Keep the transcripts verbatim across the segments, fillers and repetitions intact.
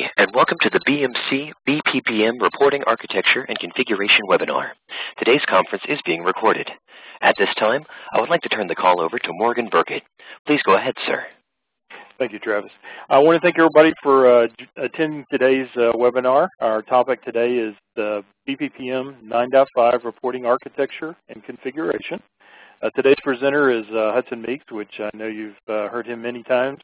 Hey, and welcome to the B M C B P P M Reporting Architecture and Configuration webinar. Today's conference is being recorded. At this time, I would like to turn the call over to Morgan Burkett. Please go ahead, sir. Thank you, Travis. I want to thank everybody for uh, attending today's uh, webinar. Our topic today is the B P P M nine point five Reporting Architecture and Configuration. Uh, today's presenter is uh, Hudson Meeks, which I know you've uh, heard him many times.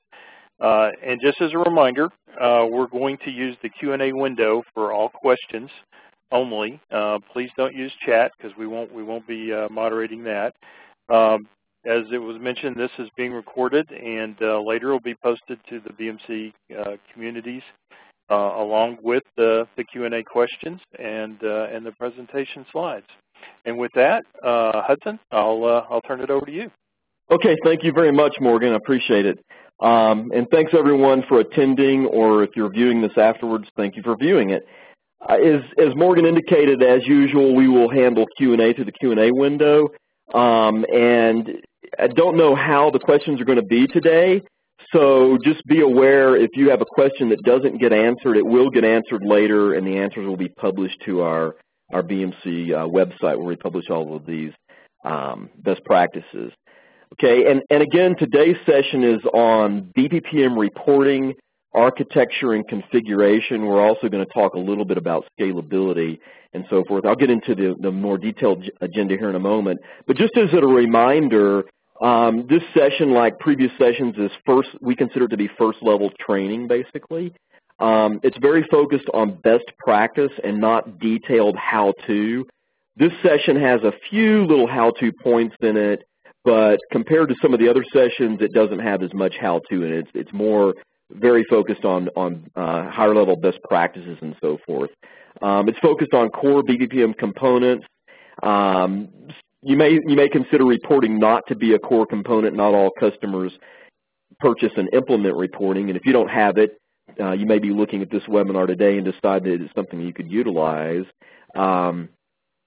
Uh, and just as a reminder, uh, we're going to use the Q and A window for all questions only. Uh, please don't use chat because we won't we won't be uh, moderating that. Um, as it was mentioned, this is being recorded and uh, later will be posted to the B M C uh, communities uh, along with the, the Q and A questions and uh, and the presentation slides. And with that, uh, Hudson, I'll uh, I'll turn it over to you. Okay, thank you very much, Morgan. I appreciate it. Um, and thanks, everyone, for attending, or if you're viewing this afterwards, thank you for viewing it. Uh, as, as Morgan indicated, as usual, we will handle Q and A through the Q and A window. Um, and I don't know how the questions are going to be today, so just be aware if you have a question that doesn't get answered, it will get answered later, and the answers will be published to our, our B M C uh, website where we publish all of these um, best practices. Okay, and, and again, today's session is on B P P M reporting, architecture, and configuration. We're also going to talk a little bit about scalability and so forth. I'll get into the, the more detailed agenda here in a moment. But just as a reminder, um, this session, like previous sessions, is first we consider it to be first-level training, basically. Um, it's very focused on best practice and not detailed how-to. This session has a few little how-to points in it. But compared to some of the other sessions, it doesn't have as much how-to in it. It's, it's more very focused on, on uh, higher-level best practices and so forth. Um, it's focused on core B P P M components. Um, you may, you may consider reporting not to be a core component. Not all customers purchase and implement reporting. And if you don't have it, uh, you may be looking at this webinar today and decide that it's something you could utilize. Um,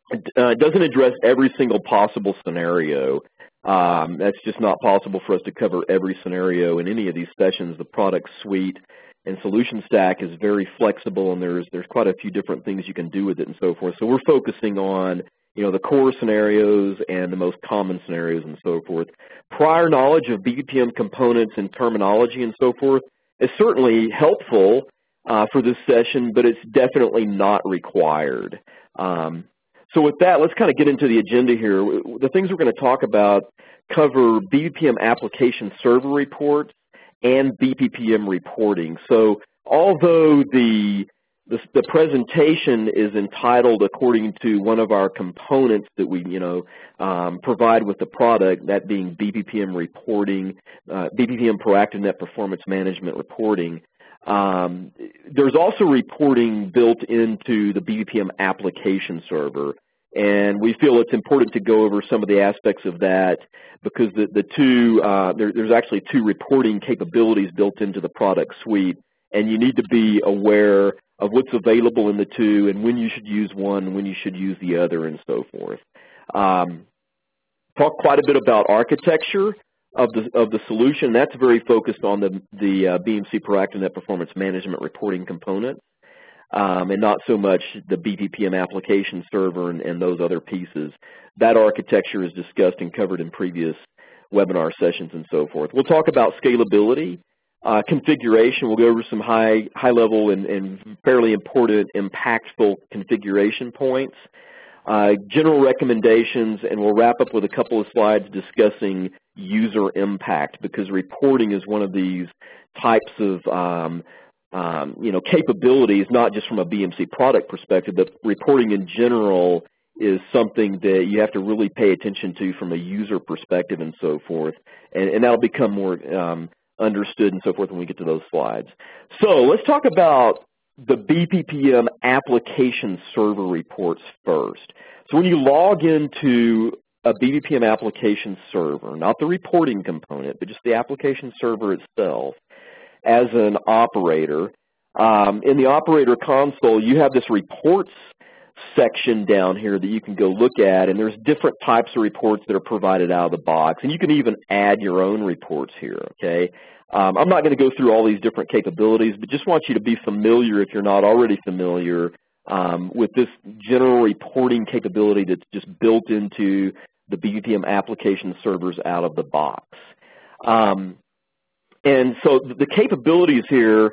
it uh, doesn't address every single possible scenario. Um, that's just not possible for us to cover every scenario in any of these sessions. The product suite and solution stack is very flexible, and there's there's quite a few different things you can do with it and so forth. So we're focusing on, you know, the core scenarios and the most common scenarios and so forth. Prior knowledge of B P P M components and terminology and so forth is certainly helpful uh, for this session, but it's definitely not required. Um, So with that, let's kind of get into the agenda here. The things we're going to talk about cover B P P M application server reports and B P P M reporting. So although the, the, the presentation is entitled according to one of our components that we, you know, um, provide with the product, that being B P P M reporting, uh, B P P M ProActiveNet Performance Management Reporting, Um, there's also reporting built into the B P P M application server, and we feel it's important to go over some of the aspects of that because the, the two, uh, there, there's actually two reporting capabilities built into the product suite, and you need to be aware of what's available in the two and when you should use one and when you should use the other and so forth. Um, talk quite a bit about architecture of the, of the solution. That's very focused on the, the uh, B M C ProActiveNet Performance Management Reporting component, um, and not so much the B P P M application server and, and those other pieces. That architecture is discussed and covered in previous webinar sessions and so forth. We'll talk about scalability, uh, configuration. We'll go over some high, high level and, and fairly important, impactful configuration points, uh, general recommendations, and we'll wrap up with a couple of slides discussing user impact, because reporting is one of these types of um, um, you know, capabilities, not just from a B M C product perspective, but reporting in general is something that you have to really pay attention to from a user perspective and so forth, and, and that'll become more um, understood and so forth when we get to those slides. So let's talk about the B P P M application server reports first. So when you log into a B P P M application server, not the reporting component, but just the application server itself, as an operator. Um, in the operator console, you have this reports section down here that you can go look at, and there's different types of reports that are provided out of the box, and you can even add your own reports here, okay? Um, I'm not going to go through all these different capabilities, but just want you to be familiar, if you're not already familiar, um, with this general reporting capability that's just built into the B P P M application servers out of the box. Um, and so the capabilities here,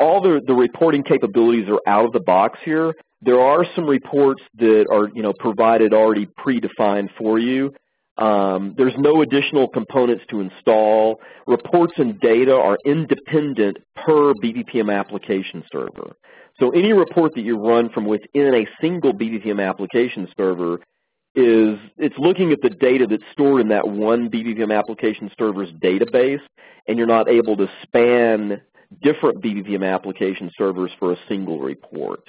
all the, the reporting capabilities are out of the box here. There are some reports that are, you know, provided already predefined for you. Um, there's no additional components to install. Reports and data are independent per B P P M application server. So any report that you run from within a single B P P M application server is, it's looking at the data that's stored in that one B P P M application server's database, and you're not able to span different B P P M application servers for a single report.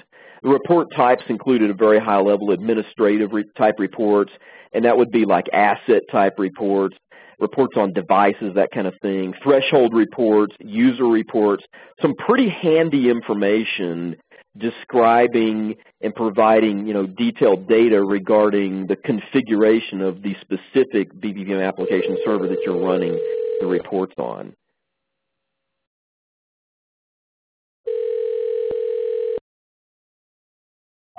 The report types included a very high level administrative re type reports, and that would be like asset type reports, reports on devices, that kind of thing, threshold reports, user reports, some pretty handy information describing and providing, you know, detailed data regarding the configuration of the specific B P P M application server that you're running the reports on.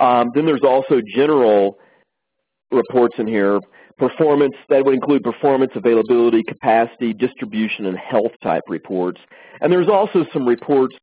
Um, then there's also general reports in here. Performance, that would include performance, availability, capacity, distribution, and health type reports. And there's also some reports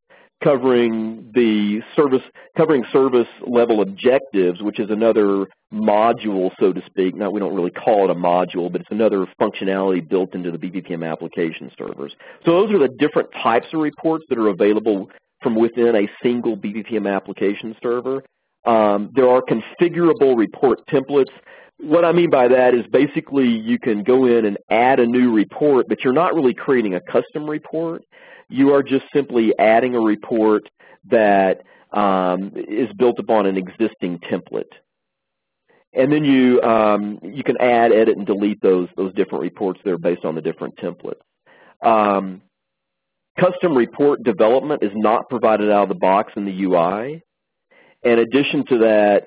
covering the service, covering service level objectives, which is another module, so to speak. Now, we don't really call it a module, but it's another functionality built into the B P P M application servers. So those are the different types of reports that are available from within a single B P P M application server. Um, there are configurable report templates. What I mean by that is basically you can go in and add a new report, but you're not really creating a custom report. You are just simply adding a report that um, is built upon an existing template. And then you, um, you can add, edit, and delete those, those different reports that are based on the different templates. Um, custom report development is not provided out of the box in the U I. In addition to that,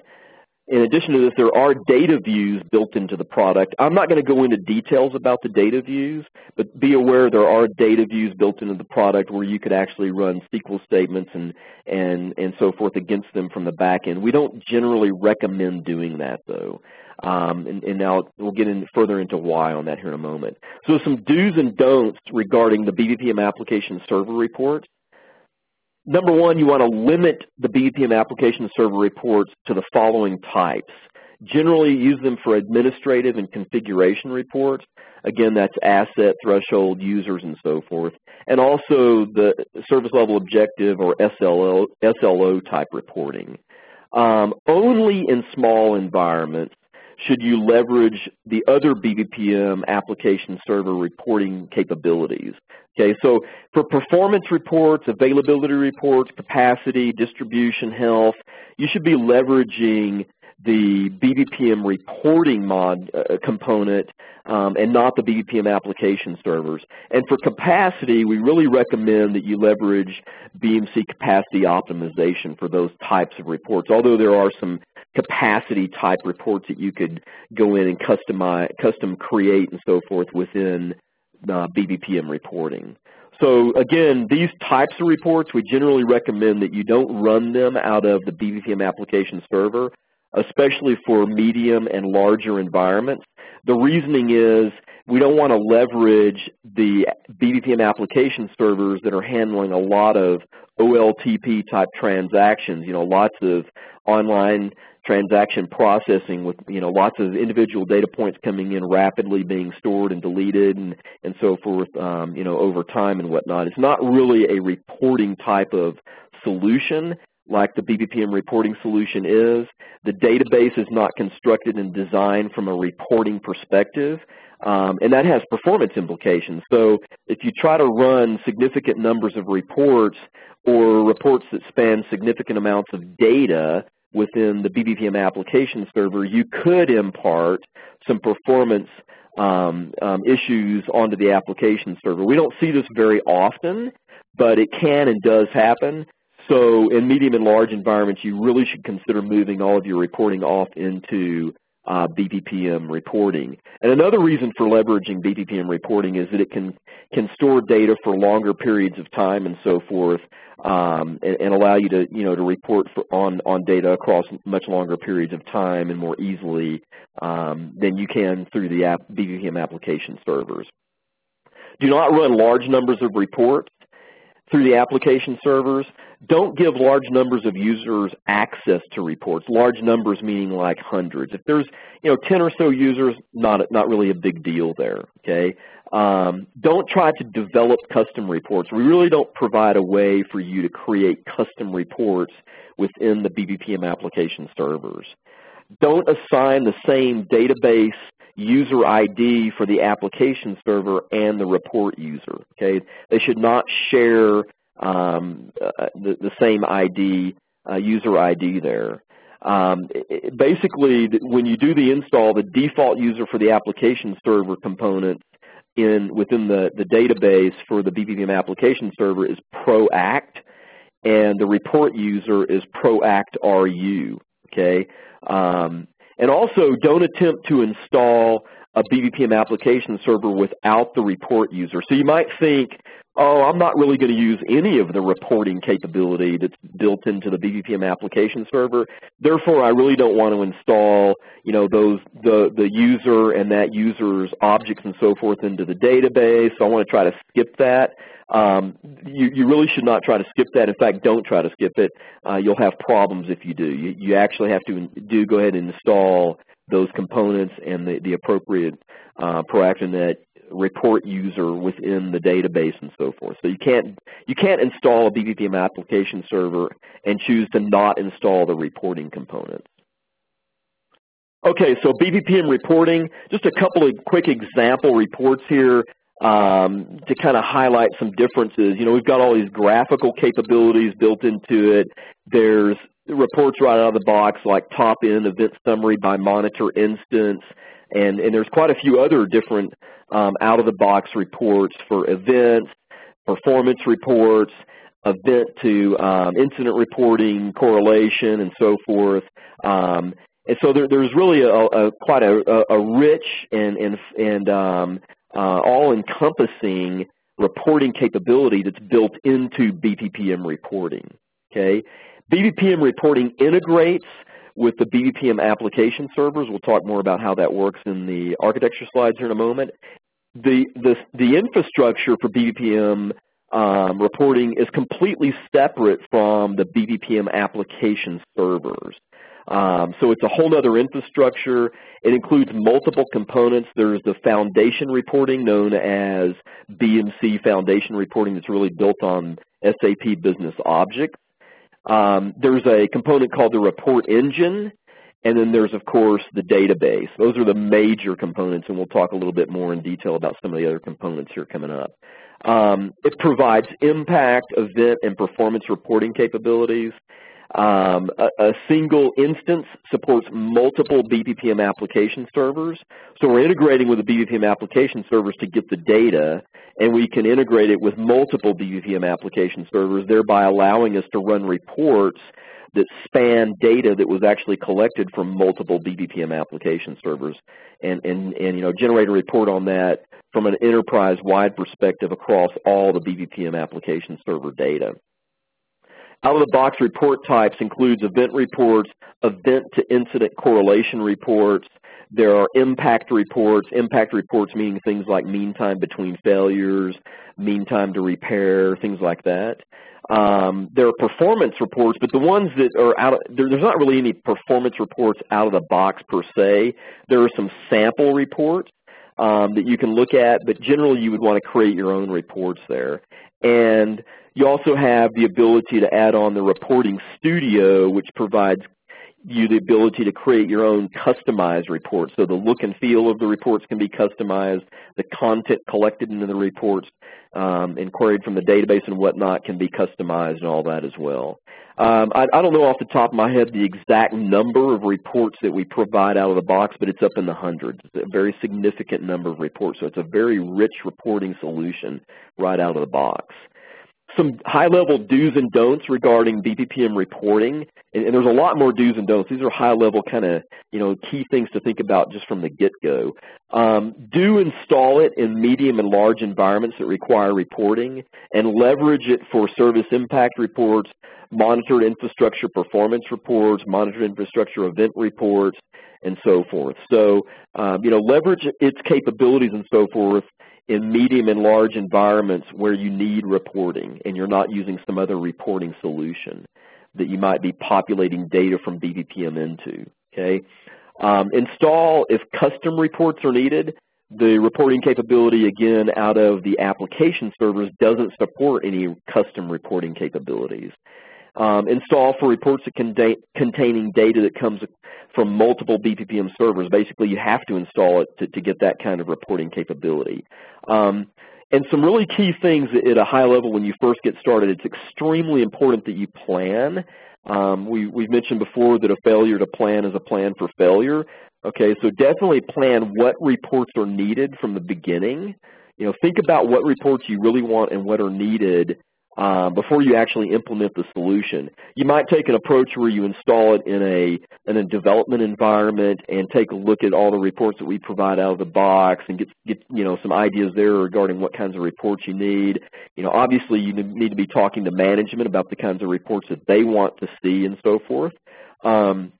in addition to this, there are data views built into the product. I'm not going to go into details about the data views, but be aware there are data views built into the product where you could actually run S Q L statements and, and, and so forth against them from the back end. We don't generally recommend doing that, though. Um, and, and now we'll get in further into why on that here in a moment. So some do's and don'ts regarding the B P P M application server reports. Number one, you want to limit the B P P M application server reports to the following types. Generally, use them for administrative and configuration reports. Again, that's asset, threshold, users, and so forth. And also the service level objective or S L O, S L O type reporting. Um, only in small environments should you leverage the other B P P M application server reporting capabilities. Okay, so for performance reports, availability reports, capacity, distribution, health, you should be leveraging the B P P M reporting mod uh, component um, and not the B P P M application servers. And for capacity, we really recommend that you leverage B M C capacity optimization for those types of reports, although there are some capacity type reports that you could go in and customize, custom create and so forth within uh, B P P M reporting. So again, these types of reports, we generally recommend that you don't run them out of the B P P M application server, especially for medium and larger environments. The reasoning is we don't want to leverage the B P P M application servers that are handling a lot of O L T P type transactions, you know, lots of online transaction processing with, you know, lots of individual data points coming in rapidly, being stored and deleted and, and so forth, um, you know, over time and whatnot. It's not really a reporting type of solution like the B P P M reporting solution is. The database is not constructed and designed from a reporting perspective, um, and that has performance implications. So if you try to run significant numbers of reports or reports that span significant amounts of data within the B P P M application server, you could impart some performance um, um, issues onto the application server. We don't see this very often, but it can and does happen. So in medium and large environments, you really should consider moving all of your reporting off into uh, B P P M reporting. And another reason for leveraging B P P M reporting is that it can, can store data for longer periods of time and so forth, um, and, and allow you to, you know, to report for, on, on data across much longer periods of time and more easily um, than you can through the app, B P P M application servers. Do not run large numbers of reports through the application servers. Don't give large numbers of users access to reports, large numbers meaning like hundreds. If there's, you know, ten or so users, not, not really a big deal there, okay? Um, don't try to develop custom reports. We really don't provide a way for you to create custom reports within the B P P M application servers. Don't assign the same database user I D for the application server and the report user, okay? They should not share Um, uh, the, the same I D, uh, user I D there. Um, it, basically, when you do the install, the default user for the application server component in within the, the database for the B P P M application server is ProAct, and the report user is ProAct R U, okay? Um, and also, don't attempt to install a B P P M application server without the report user. So you might think, oh, I'm not really going to use any of the reporting capability that's built into the B P P M application server. Therefore, I really don't want to install, you know, those the the user and that user's objects and so forth into the database. So I want to try to skip that. Um, you you really should not try to skip that. In fact, don't try to skip it. Uh, you'll have problems if you do. You you actually have to do go ahead and install those components and the the appropriate uh, ProActiveNet report user within the database and so forth. So you can't you can't install a B P P M application server and choose to not install the reporting components. Okay, so B P P M reporting, just a couple of quick example reports here um, to kind of highlight some differences. You know, we've got all these graphical capabilities built into it. There's reports right out of the box like top-end event summary by monitor instance, and, and there's quite a few other different Um, out-of-the-box reports for events, performance reports, event to um, incident reporting, correlation, and so forth. Um, and so there, there's really a, a quite a, a rich and, and, and um, uh, all-encompassing reporting capability that's built into B P P M reporting. Okay, B P P M reporting integrates with the B P P M application servers. We'll talk more about how that works in the architecture slides here in a moment. The, the, the infrastructure for B P P M um, reporting is completely separate from the B P P M application servers. Um, so it's a whole other infrastructure. It includes multiple components. There's the foundation reporting known as B M C foundation reporting that's really built on S A P Business Objects. Um, there's a component called the report engine, and then there's, of course, the database. Those are the major components, and we'll talk a little bit more in detail about some of the other components here coming up. Um, it provides impact, event, and performance reporting capabilities. Um, a, a single instance supports multiple B P P M application servers. So we're integrating with the B P P M application servers to get the data, and we can integrate it with multiple B P P M application servers, thereby allowing us to run reports that span data that was actually collected from multiple B P P M application servers and, and, and you know, generate a report on that from an enterprise-wide perspective across all the B P P M application server data. Out-of-the-box report types includes event reports, event-to-incident correlation reports. There are impact reports, impact reports meaning things like mean time between failures, mean time to repair, things like that. Um, there are performance reports, but the ones that are out of, there, there's not really any performance reports out of the box per se. There are some sample reports um, that you can look at, but generally you would want to create your own reports there. And you also have the ability to add on the reporting studio, which provides you the ability to create your own customized reports. So the look and feel of the reports can be customized. The content collected into the reports um, and queried from the database and whatnot can be customized and all that as well. Um, I, I don't know off the top of my head the exact number of reports that we provide out of the box, but it's up in the hundreds. It's a very significant number of reports. So it's a very rich reporting solution right out of the box. some high-level do's and don'ts regarding B P P M reporting, and, and there's a lot more do's and don'ts. These are high-level kind of, you know, key things to think about just from the get-go. Um, do install it in medium and large environments that require reporting, and leverage it for service impact reports, monitored infrastructure performance reports, monitored infrastructure event reports, and so forth. So, um, you know, leverage its capabilities and so forth in medium and large environments where you need reporting and you're not using some other reporting solution that you might be populating data from B P P M into, okay? Um, install, if custom reports are needed, the reporting capability, again, out of the application servers doesn't support any custom reporting capabilities. Um, install for reports that contain, containing data that comes from multiple B P P M servers. Basically, you have to install it to, to get that kind of reporting capability. Um, and some really key things at a high level when you first get started, it's extremely important that you plan. Um, we, we've mentioned before that a failure to plan is a plan for failure. Okay, so definitely plan what reports are needed from the beginning. You know, think about what reports you really want and what are needed Uh, before you actually implement the solution. You might take an approach where you install it in a, in a development environment and take a look at all the reports that we provide out of the box and get, get you know, some ideas there regarding what kinds of reports you need. You know, obviously you need to be talking to management about the kinds of reports that they want to see and so forth. Um,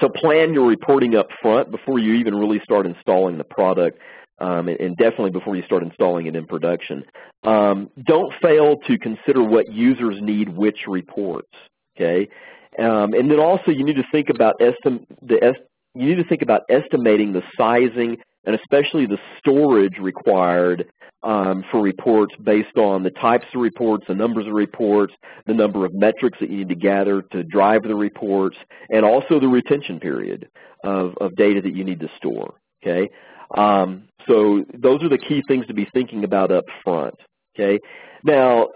so plan your reporting up front before you even really start installing the product. Um, and definitely before you start installing it in production. Um, don't fail to consider what users need which reports, okay? Um, and then also you need to think about estim the est you need to think about estimating the sizing and especially the storage required um, for reports based on the types of reports, the numbers of reports, the number of metrics that you need to gather to drive the reports, and also the retention period of, of data that you need to store, okay? Um, so those are the key things to be thinking about up front, okay? Now,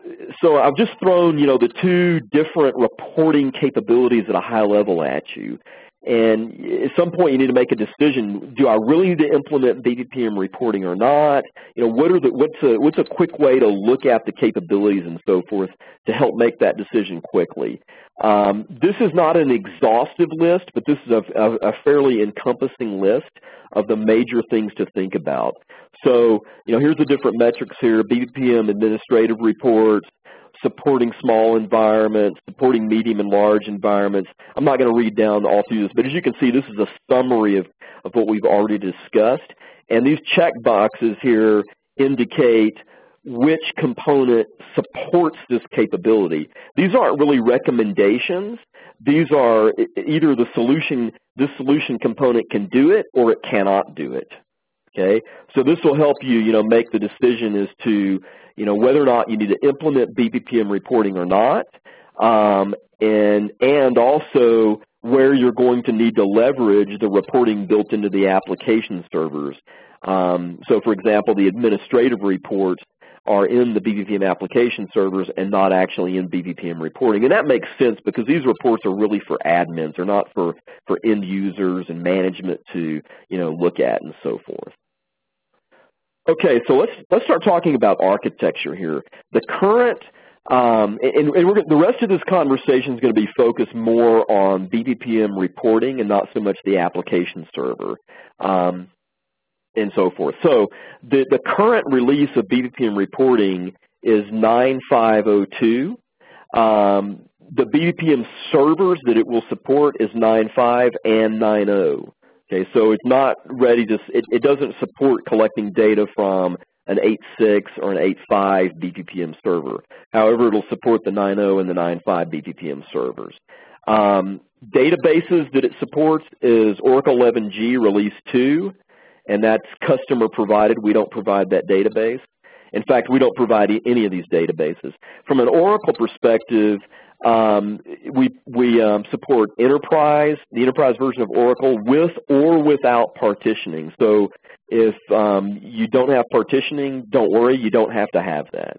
so I've just thrown, you know, the two different reporting capabilities at a high level at you. And at some point you need to make a decision, do I really need to implement B P P M reporting or not? You know, what are the, what's, a, what's a quick way to look at the capabilities and so forth to help make that decision quickly? Um, this is not an exhaustive list, but this is a, a, a fairly encompassing list of the major things to think about. So, you know, here's the different metrics here, B P P M administrative reports, supporting small environments, supporting medium and large environments. I'm not going to read down all through this, but as you can see, this is a summary of, of what we've already discussed. And these check boxes here indicate which component supports this capability. These aren't really recommendations. These are either the solution, this solution component can do it or it cannot do it. Okay, so this will help you, you know, make the decision as to, you know, whether or not you need to implement B P P M reporting or not, um, and and also where you're going to need to leverage the reporting built into the application servers. Um, so, for example, the administrative reports are in the B P P M application servers and not actually in B P P M reporting. And that makes sense because these reports are really for admins. They're not for, for end users and management to, you know, look at and so forth. Okay, so let's let's start talking about architecture here. The current, um, and, and we're, the rest of this conversation is going to be focused more on B P P M reporting and not so much the application server um, and so forth. So the, the current release of B P P M reporting is nine five oh two. Um, the B P P M servers that it will support is nine five and nine oh. Okay, so it's not ready to, it, it doesn't support collecting data from an eight six or an eight five B P P M server. However, it'll support the nine oh and the nine five B P P M servers. Um, databases that it supports is Oracle eleven G Release two, and that's customer provided. We don't provide that database. In fact, we don't provide any of these databases. From an Oracle perspective, Um, we we um, support enterprise, the enterprise version of Oracle with or without partitioning. So if um, you don't have partitioning, don't worry, you don't have to have that.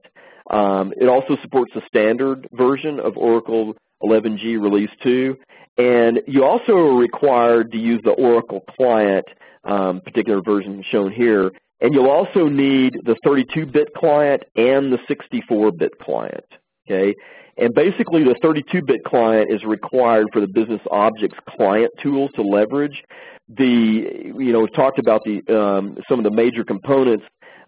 Um, it also supports the standard version of Oracle eleven G Release two. And you also are required to use the Oracle client, um, particular version shown here. And you'll also need the thirty-two bit client and the sixty-four bit client. Okay, and basically the thirty-two bit client is required for the business objects client tools to leverage. The you know we've talked about the um, some of the major components,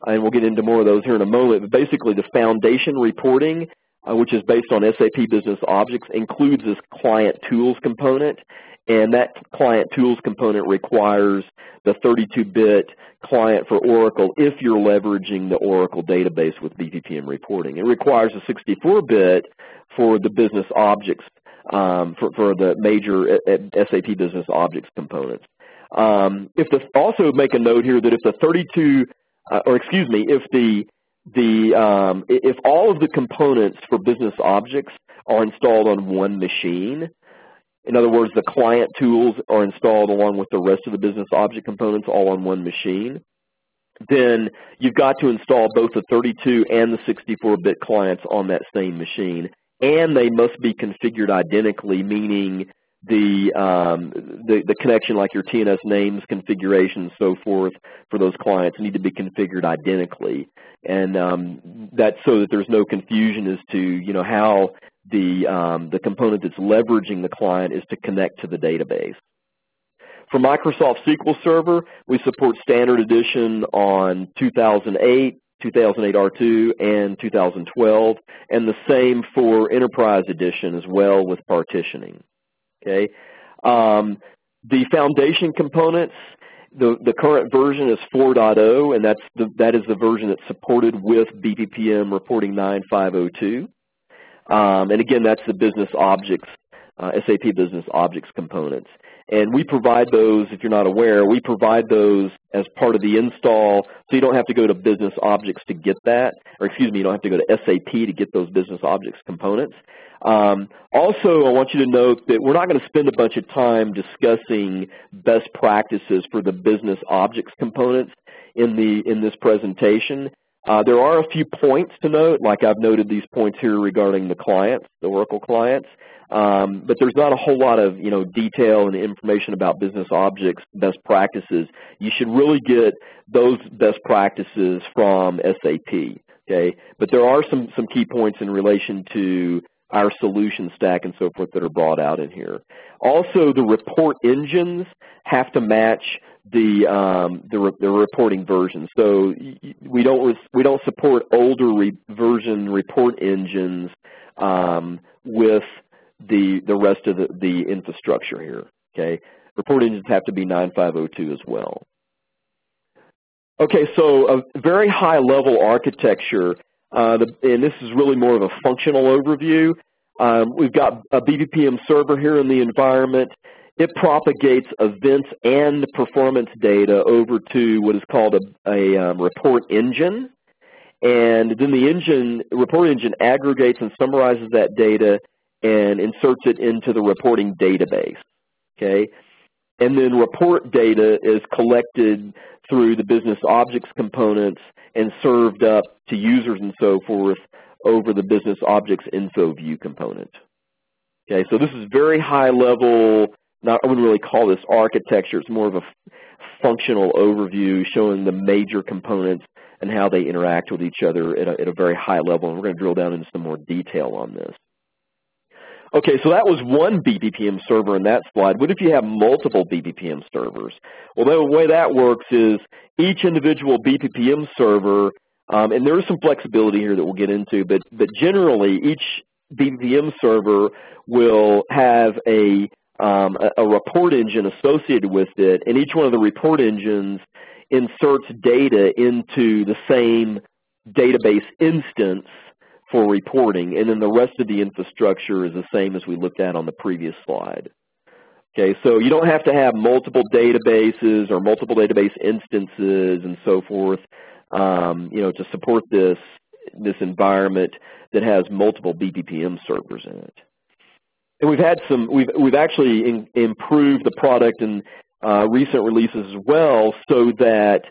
and we'll get into more of those here in a moment. But basically, the foundation reporting, uh, which is based on S A P Business Objects, includes this client tools component, and that client tools component requires the thirty-two bit client for Oracle if you're leveraging the Oracle database with B P P M reporting. It requires a sixty-four bit for the business objects, um, for, for the major S A P Business Objects components. Um, if the, also make a note here that if the thirty-two, uh, or excuse me, if the the um, if all of the components for business objects are installed on one machine, in other words, the client tools are installed along with the rest of the business object components all on one machine, then you've got to install both the thirty-two and the sixty-four bit clients on that same machine, and they must be configured identically, meaning the, um, the, the connection like your T N S names, configurations, so forth for those clients need to be configured identically. And um, that's so that there's no confusion as to, you know, how the, um, the component that's leveraging the client is to connect to the database. For Microsoft S Q L Server, we support standard edition on two thousand eight, two thousand eight R two, and two thousand twelve, and the same for Enterprise Edition as well with partitioning. Okay, um, the foundation components, the, the current version is four point oh, and that's the, that is the version that's supported with B P P M reporting nine five oh two. Um, and again, that's the business objects, uh, S A P Business Objects components. And we provide those, if you're not aware, we provide those as part of the install, so you don't have to go to Business Objects to get that, or excuse me, you don't have to go to S A P to get those Business Objects components. Um, also, I want you to note that we're not going to spend a bunch of time discussing best practices for the Business Objects components in, the, in this presentation. Uh, there are a few points to note, like I've noted these points here regarding the clients, the Oracle clients, um, but there's not a whole lot of you know detail and information about business objects best practices. You should really get those best practices from S A P, okay? But there are some, some key points in relation to our solution stack and so forth that are brought out in here. Also, the report engines have to match the um, the, re the reporting version. So we don't we don't support older re version report engines um, with the the rest of the, the infrastructure here. Okay, report engines have to be nine five oh two as well. Okay, so a very high level architecture. Uh, the, and this is really more of a functional overview. Um, we've got a B P P M server here in the environment. It propagates events and performance data over to what is called a, a um, report engine. And then the engine, report engine aggregates and summarizes that data and inserts it into the reporting database, okay? And then report data is collected through the business objects components and served up to users and so forth over the business objects info view component. Okay, so this is very high level, not, I wouldn't really call this architecture, it's more of a functional overview showing the major components and how they interact with each other at a, at a very high level, and we're going to drill down into some more detail on this. Okay, so that was one B P P M server in that slide. What if you have multiple B P P M servers? Well, the way that works is each individual B P P M server, um, and there is some flexibility here that we'll get into, but, but generally each B P P M server will have a, um, a, a report engine associated with it, and each one of the report engines inserts data into the same database instance for reporting, and then the rest of the infrastructure is the same as we looked at on the previous slide. Okay, so you don't have to have multiple databases or multiple database instances and so forth, um, you know, to support this, this environment that has multiple B P P M servers in it. And we've had some, we've, we've actually in, improved the product in uh, recent releases as well, so that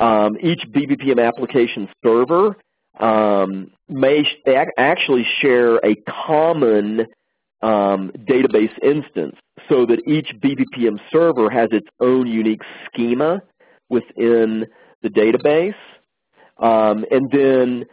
um, each B P P M application server Um, may sh actually share a common um, database instance, so that each B P P M server has its own unique schema within the database. Um, and then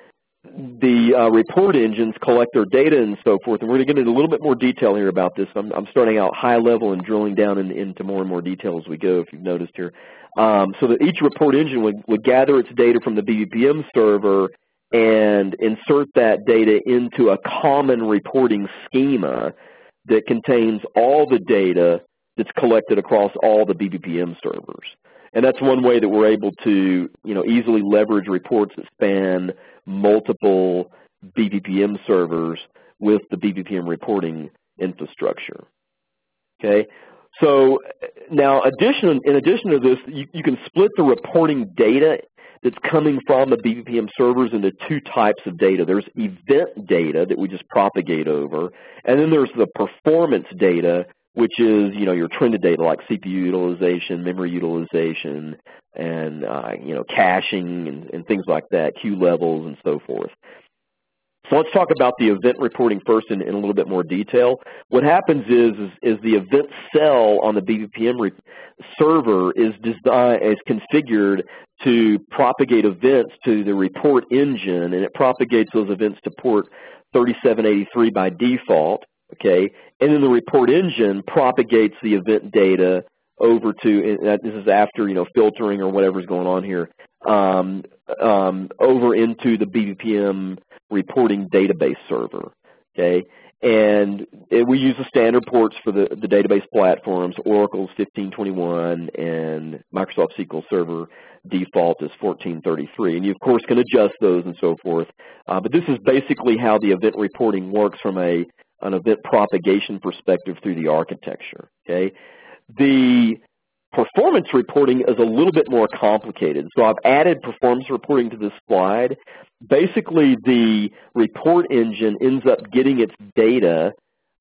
the uh, report engines collect their data and so forth, and we're going to get into a little bit more detail here about this. I'm, I'm starting out high level and drilling down in, into more and more detail as we go, if you've noticed here. Um, so that each report engine would, would gather its data from the B P P M server and insert that data into a common reporting schema that contains all the data that's collected across all the B P P M servers. And that's one way that we're able to, you know, easily leverage reports that span multiple B P P M servers with the B P P M reporting infrastructure. Okay, so now addition, in addition to this, you, you can split the reporting data that's coming from the B P P M servers into two types of data. There's event data that we just propagate over, and then there's the performance data, which is, you know, your trended data like C P U utilization, memory utilization, and, uh, you know, caching and, and things like that, queue levels and so forth. So let's talk about the event reporting first in, in a little bit more detail. What happens is, is, is the event cell on the B P P M server is, designed, is configured to propagate events to the report engine, and it propagates those events to port thirty-seven eighty-three by default. Okay, and then the report engine propagates the event data over to, and this is after, you know, filtering or whatever's going on here, um, um, over into the B P P M reporting database server. Okay, and it, we use the standard ports for the, the database platforms. Oracle's fifteen twenty-one and Microsoft S Q L Server default is fourteen thirty-three, and you of course can adjust those and so forth. Uh, but this is basically how the event reporting works from a an event propagation perspective through the architecture, okay? The performance reporting is a little bit more complicated, so I've added performance reporting to this slide. Basically, the report engine ends up getting its data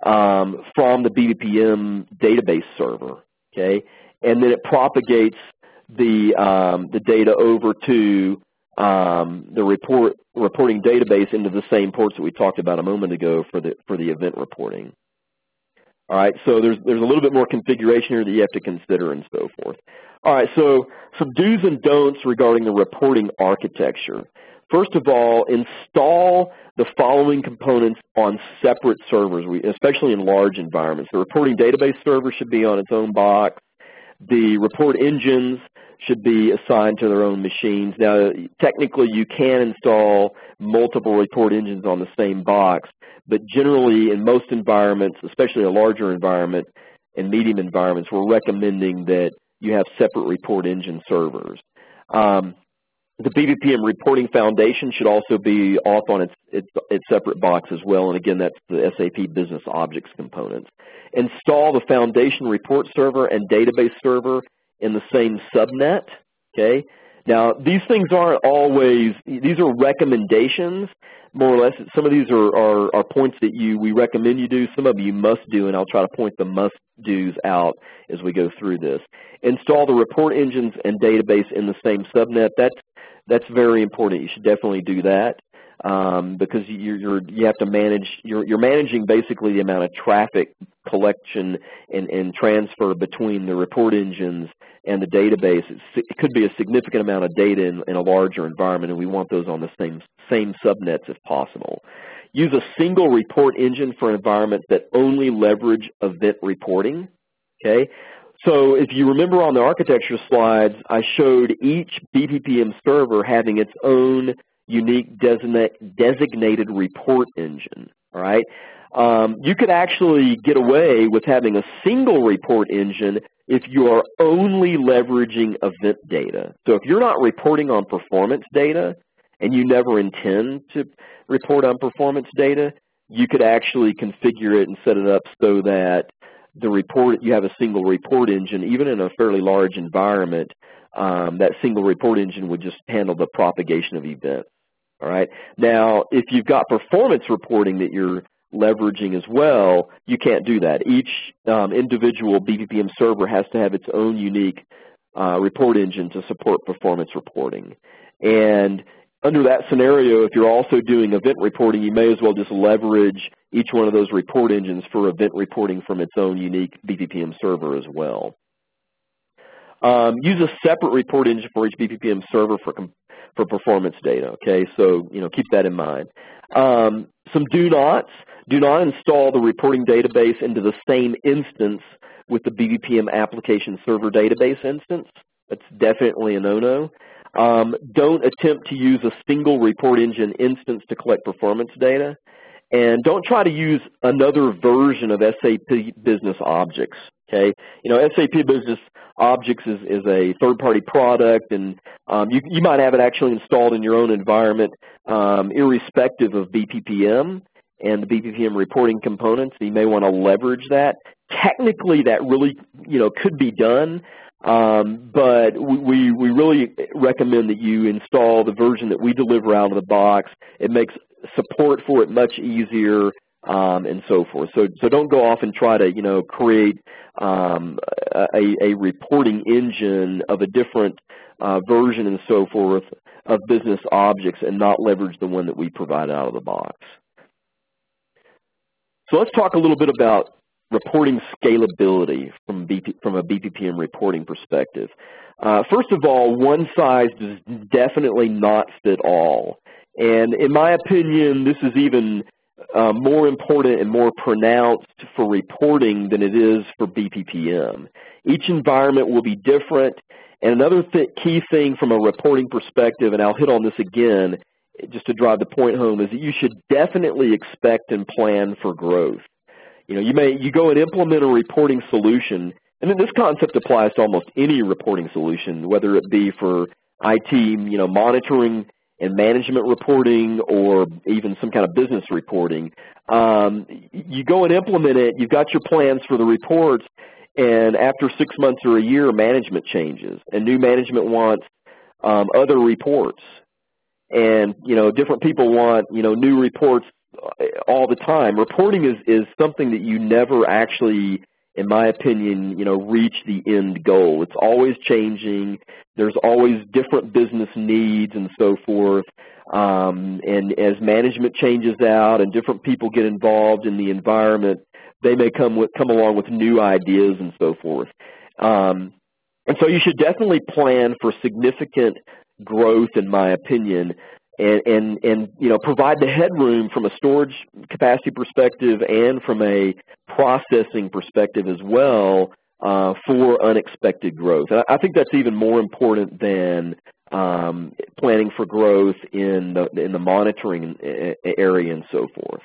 um, from the B P P M database server, okay? And then it propagates the, um, the data over to Um, the report reporting database into the same ports that we talked about a moment ago for the for the event reporting. All right, so there's there's a little bit more configuration here that you have to consider and so forth. All right, so some do's and don'ts regarding the reporting architecture. First of all, install the following components on separate servers, especially in large environments. The reporting database server should be on its own box. The report engines should be assigned to their own machines. Now, technically, you can install multiple report engines on the same box, but generally in most environments, especially a larger environment and medium environments, we're recommending that you have separate report engine servers. Um, the B P P M reporting foundation should also be off on its, its, its separate box as well, and again, that's the S A P Business Objects components. Install the foundation report server and database server in the same subnet, okay? Now, these things aren't always, these are recommendations, more or less. Some of these are, are, are points that you we recommend you do. Some of you must do, and I'll try to point the must-dos out as we go through this. Install the report engines and database in the same subnet. That's, that's very important. You should definitely do that um, because you're, you're, you have to manage, you're, you're managing basically the amount of traffic collection and, and transfer between the report engines and the database. It's, it could be a significant amount of data in, in a larger environment, and we want those on the same, same subnets if possible. Use a single report engine for environments that only leverage event reporting, okay? So if you remember on the architecture slides, I showed each B P P M server having its own unique designated report engine, all right? Um, you could actually get away with having a single report engine if you are only leveraging event data. So if you're not reporting on performance data and you never intend to report on performance data, you could actually configure it and set it up so that the report, you have a single report engine, even in a fairly large environment, um, that single report engine would just handle the propagation of events. All right. Now, if you've got performance reporting that you're leveraging as well, you can't do that. Each um, individual B P P M server has to have its own unique uh, report engine to support performance reporting. And under that scenario, if you're also doing event reporting, you may as well just leverage each one of those report engines for event reporting from its own unique B P P M server as well. Um, use a separate report engine for each B P P M server for com for performance data, okay? So, you know, keep that in mind. Um, some do nots. Do not install the reporting database into the same instance with the B P P M application server database instance. That's definitely a no-no. Um, don't attempt to use a single report engine instance to collect performance data. And don't try to use another version of S A P Business Objects, okay? You know, S A P Business Objects is, is a third-party product, and um, you, you might have it actually installed in your own environment um, irrespective of B P P M and the B P P M reporting components. You may want to leverage that. Technically, that really, you know, could be done. Um, but we, we really recommend that you install the version that we deliver out of the box. It makes support for it much easier, um, and so forth. So, so don't go off and try to, you know, create um, a, a reporting engine of a different uh, version and so forth of Business Objects and not leverage the one that we provide out of the box. So let's talk a little bit about reporting scalability from, B P, from a B P P M reporting perspective. Uh, first of all, one size does definitely not fit all. And in my opinion, this is even uh, more important and more pronounced for reporting than it is for B P P M. Each environment will be different. And another th- key thing from a reporting perspective, and I'll hit on this again just to drive the point home, is that you should definitely expect and plan for growth. You know, you may you go and implement a reporting solution, and then this concept applies to almost any reporting solution, whether it be for I T, you know, monitoring and management reporting, or even some kind of business reporting. Um, you go and implement it. You've got your plans for the reports, and after six months or a year, management changes, and new management wants um, other reports, and you know, different people want you know new reports all the time. Reporting is, is something that you never actually, in my opinion, you know, reach the end goal. It's always changing. There's always different business needs and so forth. Um, and as management changes out and different people get involved in the environment, they may come with, come along with new ideas and so forth. Um, and so you should definitely plan for significant growth, in my opinion, And, and, and you know, provide the headroom from a storage capacity perspective and from a processing perspective as well uh, for unexpected growth. And I think that's even more important than um, planning for growth in the, in the monitoring area and so forth,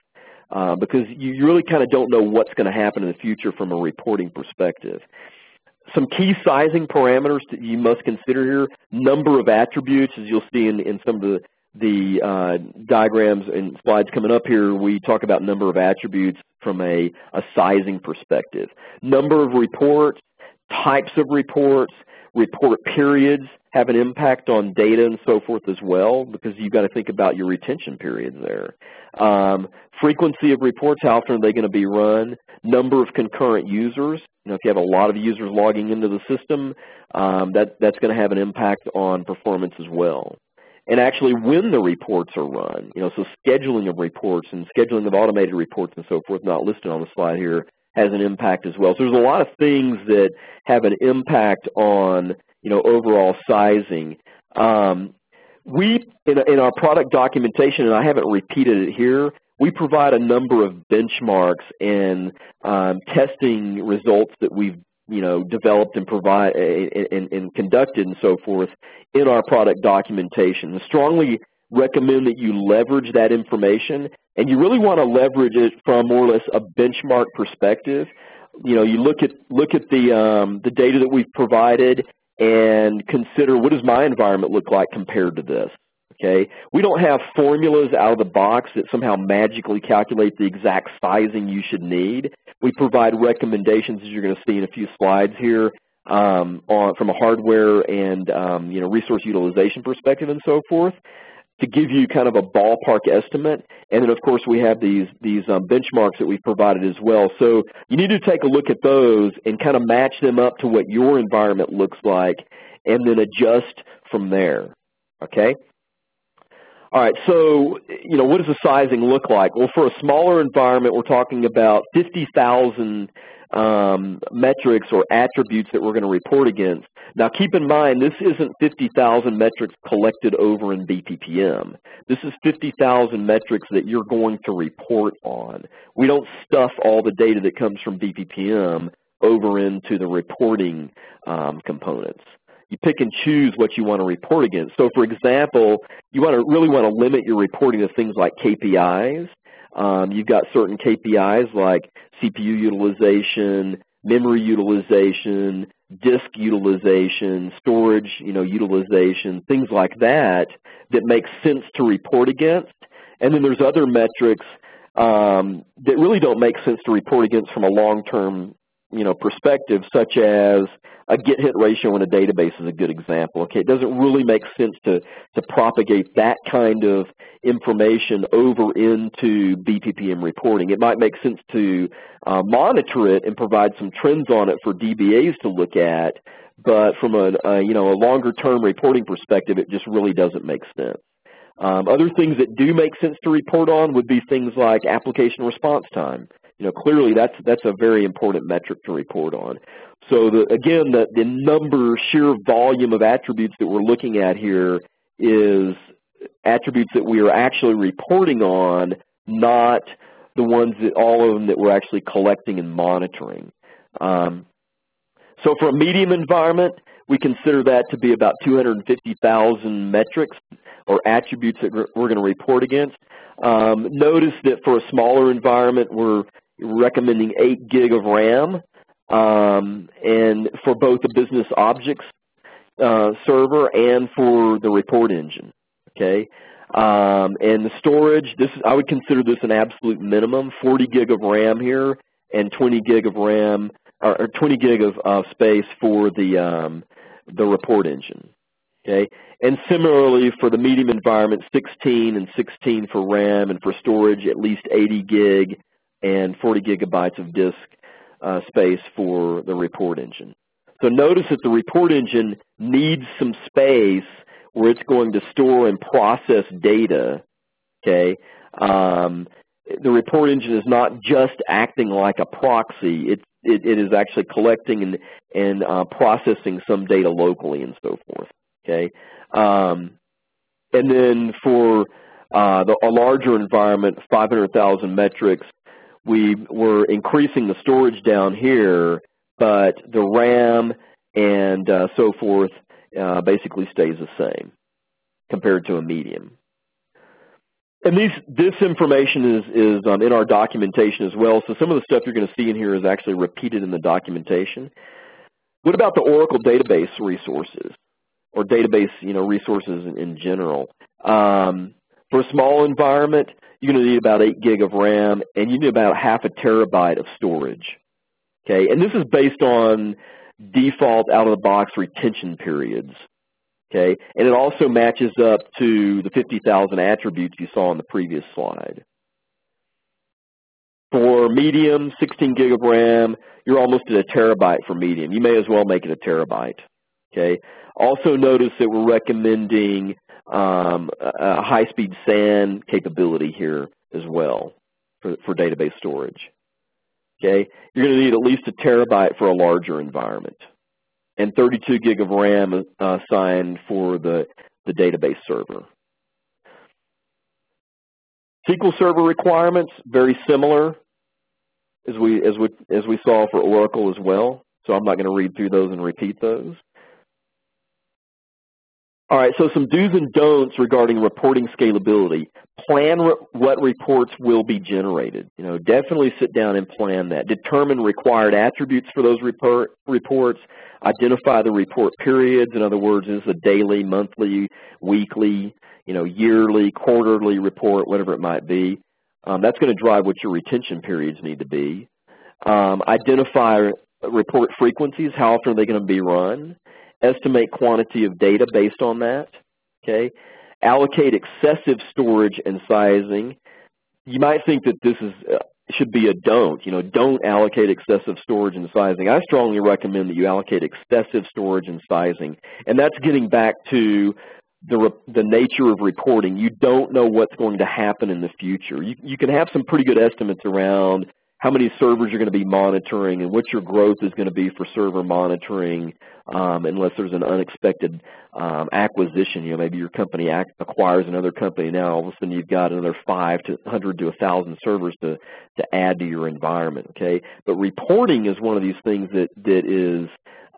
uh, because you really kind of don't know what's going to happen in the future from a reporting perspective. Some key sizing parameters that you must consider here: number of attributes, as you'll see in, in some of the The uh, diagrams and slides coming up here, we talk about number of attributes from a, a sizing perspective. Number of reports, types of reports, report periods have an impact on data and so forth as well, because you've got to think about your retention periods there. Um, frequency of reports, how often are they going to be run? Number of concurrent users. You know, if you have a lot of users logging into the system, um, that, that's going to have an impact on performance as well. And actually when the reports are run, you know, so scheduling of reports and scheduling of automated reports and so forth, not listed on the slide here, has an impact as well. So there's a lot of things that have an impact on, you know, overall sizing. Um, we, in, in our product documentation, and I haven't repeated it here, we provide a number of benchmarks and um, testing results that we've you know, developed and provide and, and, and conducted and so forth in our product documentation. I strongly recommend that you leverage that information, and you really want to leverage it from more or less a benchmark perspective. You know, you look at look at the um, the data that we've provided and consider, what does my environment look like compared to this? Okay, we don't have formulas out of the box that somehow magically calculate the exact sizing you should need. We provide recommendations, as you're going to see in a few slides here, um, on, from a hardware and um, you know, resource utilization perspective and so forth, to give you kind of a ballpark estimate. And then, of course, we have these, these um, benchmarks that we've provided as well. So you need to take a look at those and kind of match them up to what your environment looks like, and then adjust from there, okay? All right, so, you know, what does the sizing look like? Well, for a smaller environment, we're talking about fifty thousand um, metrics or attributes that we're going to report against. Now keep in mind, this isn't fifty thousand metrics collected over in B P P M. This is fifty thousand metrics that you're going to report on. We don't stuff all the data that comes from B P P M over into the reporting um, components. You pick and choose what you want to report against. So for example, you want to really want to limit your reporting to things like K P Is. Um, you've got certain K P Is like C P U utilization, memory utilization, disk utilization, storage, you know, utilization, things like that that make sense to report against. And then there's other metrics um, that really don't make sense to report against from a long-term, you know, perspective, such as a get-hit ratio in a database is a good example. Okay, it doesn't really make sense to, to propagate that kind of information over into B P P M reporting. It might make sense to uh, monitor it and provide some trends on it for D B As to look at, but from a, a you know a longer-term reporting perspective, it just really doesn't make sense. Um, other things that do make sense to report on would be things like application response time. You know, clearly that's that's a very important metric to report on. So the, again, the, the number, sheer volume of attributes that we're looking at here is attributes that we are actually reporting on, not the ones that all of them that we're actually collecting and monitoring. Um, so for a medium environment, we consider that to be about two hundred fifty thousand metrics or attributes that we're going to report against. Um, notice that for a smaller environment, we're recommending eight gig of RAM, um, and for both the business objects uh, server and for the report engine. Okay, um, and the storage, this is, I would consider this an absolute minimum: forty gig of RAM here and twenty gig of RAM, or, or twenty gig of uh, space for the um, the report engine. Okay, and similarly for the medium environment, sixteen and sixteen for RAM, and for storage, at least eighty gig and forty gigabytes of disk uh, space for the report engine. So notice that the report engine needs some space where it's going to store and process data. Okay, um, the report engine is not just acting like a proxy; it it, it is actually collecting and and uh, processing some data locally and so forth. Okay, um, and then for uh, the, a larger environment, five hundred thousand metrics, we were increasing the storage down here, but the RAM and uh, so forth uh, basically stays the same compared to a medium. And these, this information is, is um, in our documentation as well, so some of the stuff you're going to see in here is actually repeated in the documentation. What about the Oracle database resources, or database, you know, resources in, in general? Um, for a small environment, you're going to need about eight gig of RAM, and you need about half a terabyte of storage. Okay, and this is based on default out-of-the-box retention periods. Okay, and it also matches up to the fifty thousand attributes you saw on the previous slide. For medium, sixteen gig of RAM, you're almost at a terabyte for medium. You may as well make it a terabyte. Okay. Also notice that we're recommending um, a high-speed S A N capability here as well for, for database storage. Okay, you're going to need at least a terabyte for a larger environment, and thirty-two gig of RAM uh, assigned for the, the database server. S Q L Server requirements, very similar as we as we as we saw for Oracle as well. So I'm not going to read through those and repeat those. All right, so some do's and don'ts regarding reporting scalability. Plan re what reports will be generated. You know, definitely sit down and plan that. Determine required attributes for those report reports. Identify the report periods. In other words, is it a daily, monthly, weekly, you know, yearly, quarterly report, whatever it might be. Um, that's going to drive what your retention periods need to be. Um, identify report frequencies. How often are they going to be run? Estimate quantity of data based on that, okay? Allocate excessive storage and sizing. You might think that this is, uh, should be a don't, you know, don't allocate excessive storage and sizing. I strongly recommend that you allocate excessive storage and sizing, and that's getting back to the, the nature of reporting. You don't know what's going to happen in the future. You, you can have some pretty good estimates around how many servers you're going to be monitoring and what your growth is going to be for server monitoring, um, unless there's an unexpected um, acquisition. You know, maybe your company ac acquires another company. Now all of a sudden you've got another five to one hundred to one thousand servers to, to add to your environment, okay? But reporting is one of these things that, that is,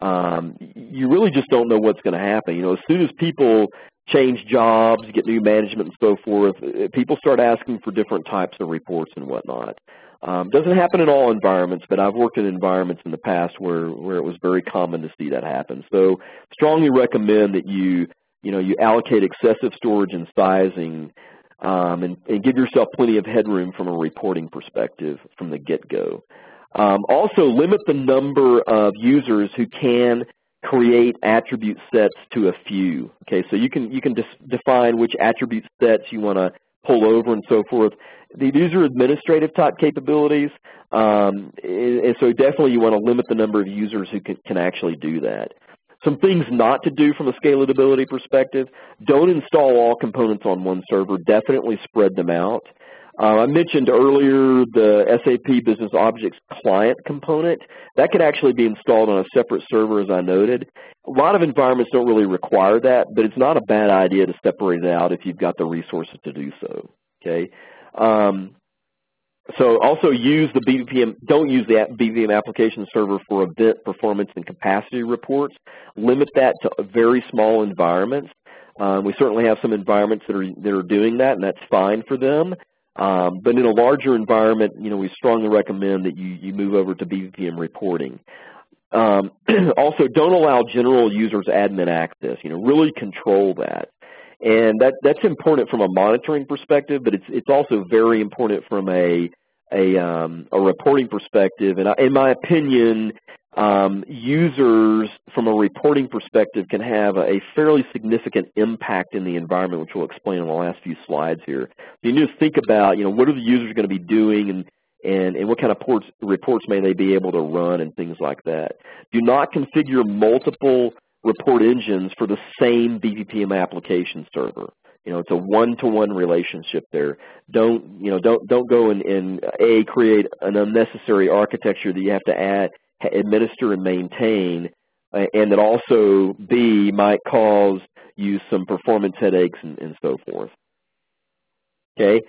um, you really just don't know what's going to happen. You know, as soon as people change jobs, get new management and so forth, people start asking for different types of reports and whatnot. Um, doesn't happen in all environments, but I've worked in environments in the past where, where it was very common to see that happen. So strongly recommend that you, you know, you allocate excessive storage and sizing um, and, and give yourself plenty of headroom from a reporting perspective from the get-go. Um, also, limit the number of users who can create attribute sets to a few. Okay, so you can, you can define which attribute sets you want to pull over and so forth. These are administrative type capabilities, um, and so definitely you want to limit the number of users who can, can actually do that. Some things not to do from a scalability perspective: don't install all components on one server. Definitely spread them out. Uh, I mentioned earlier the S A P Business Objects client component. That could actually be installed on a separate server, as I noted. A lot of environments don't really require that, but it's not a bad idea to separate it out if you've got the resources to do so, okay? Um, so also use the B P P M, don't use the B P P M application server for event performance and capacity reports. Limit that to very small environments. Um, we certainly have some environments that are, that are doing that, and that's fine for them. Um, but in a larger environment, you know, we strongly recommend that you, you move over to B P P M reporting. Um, also, don't allow general users admin access. You know, really control that. And that, that's important from a monitoring perspective, but it's, it's also very important from a, a, um, a reporting perspective. And I, in my opinion, um, users from a reporting perspective can have a fairly significant impact in the environment, which we'll explain in the last few slides here. So you need to think about, you know, what are the users going to be doing, and, and, and what kind of ports, reports may they be able to run and things like that. Do not configure multiple report engines for the same B P P M application server. You know, it's a one-to-one relationship there. Don't, you know, don't, don't go and, and A, create an unnecessary architecture that you have to add, administer and maintain, and that also, B, might cause you some performance headaches and, and so forth. Okay?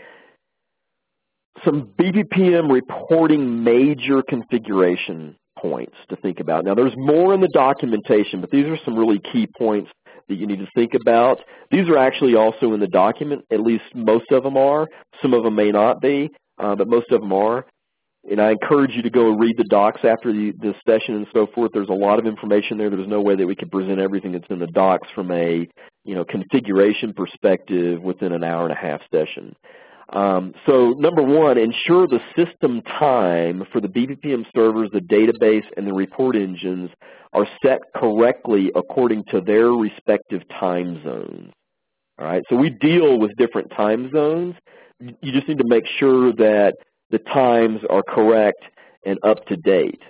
Some B P P M reporting major configuration points to think about. Now, there's more in the documentation, but these are some really key points that you need to think about. These are actually also in the document. At least most of them are. Some of them may not be, uh, but most of them are. And I encourage you to go read the docs after the, this session and so forth. There's a lot of information there. There's no way that we can present everything that's in the docs from a, you know, configuration perspective within an hour and a half session. Um, so number one, ensure the system time for the B P P M servers, the database, and the report engines are set correctly according to their respective time zones. All right, so we deal with different time zones. You just need to make sure that the times are correct and up to date.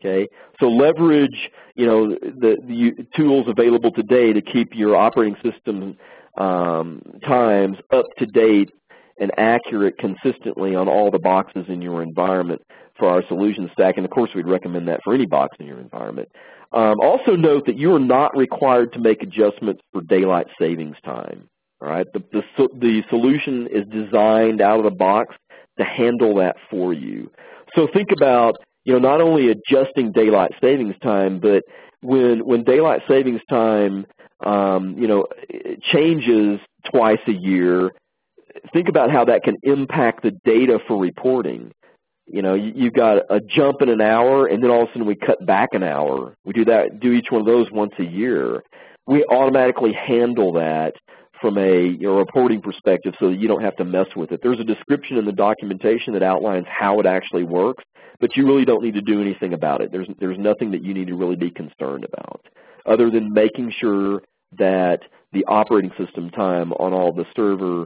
Okay, so leverage, you know, the, the tools available today to keep your operating system um, times up to date and accurate consistently on all the boxes in your environment for our solution stack. And of course, we'd recommend that for any box in your environment. Um, also note that you are not required to make adjustments for daylight savings time. All right, the, the, the solution is designed out of the box to handle that for you. So think about, you know, not only adjusting daylight savings time, but when, when daylight savings time, um, you know, changes twice a year, think about how that can impact the data for reporting. You know, you, you've got a jump in an hour, and then all of a sudden we cut back an hour. We do that, do each one of those once a year. We automatically handle that from a, you know, reporting perspective so that you don't have to mess with it. There's a description in the documentation that outlines how it actually works, but you really don't need to do anything about it. There's, there's nothing that you need to really be concerned about other than making sure that the operating system time on all the server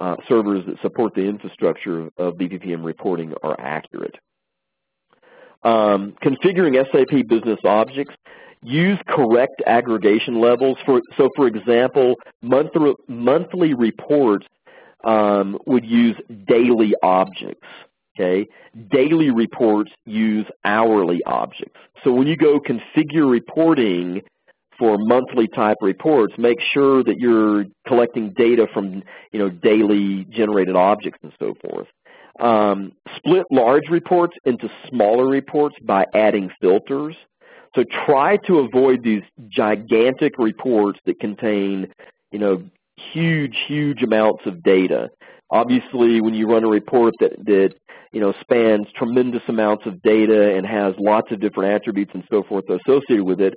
Uh, servers that support the infrastructure of B P P M reporting are accurate. Um, configuring S A P Business Objects, use correct aggregation levels. For, so for example, monthly, monthly reports um, would use daily objects. Okay, daily reports use hourly objects. So when you go configure reporting for monthly type reports, make sure that you're collecting data from, you know, daily generated objects and so forth. Um, split large reports into smaller reports by adding filters. So try to avoid these gigantic reports that contain, you know, huge, huge amounts of data. Obviously, when you run a report that, that you know, spans tremendous amounts of data and has lots of different attributes and so forth associated with it,